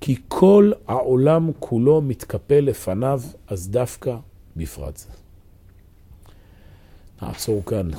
כי כל העולם כולו מתקפל לפניו, אז דווקא בפרט זה. נעצור כאן.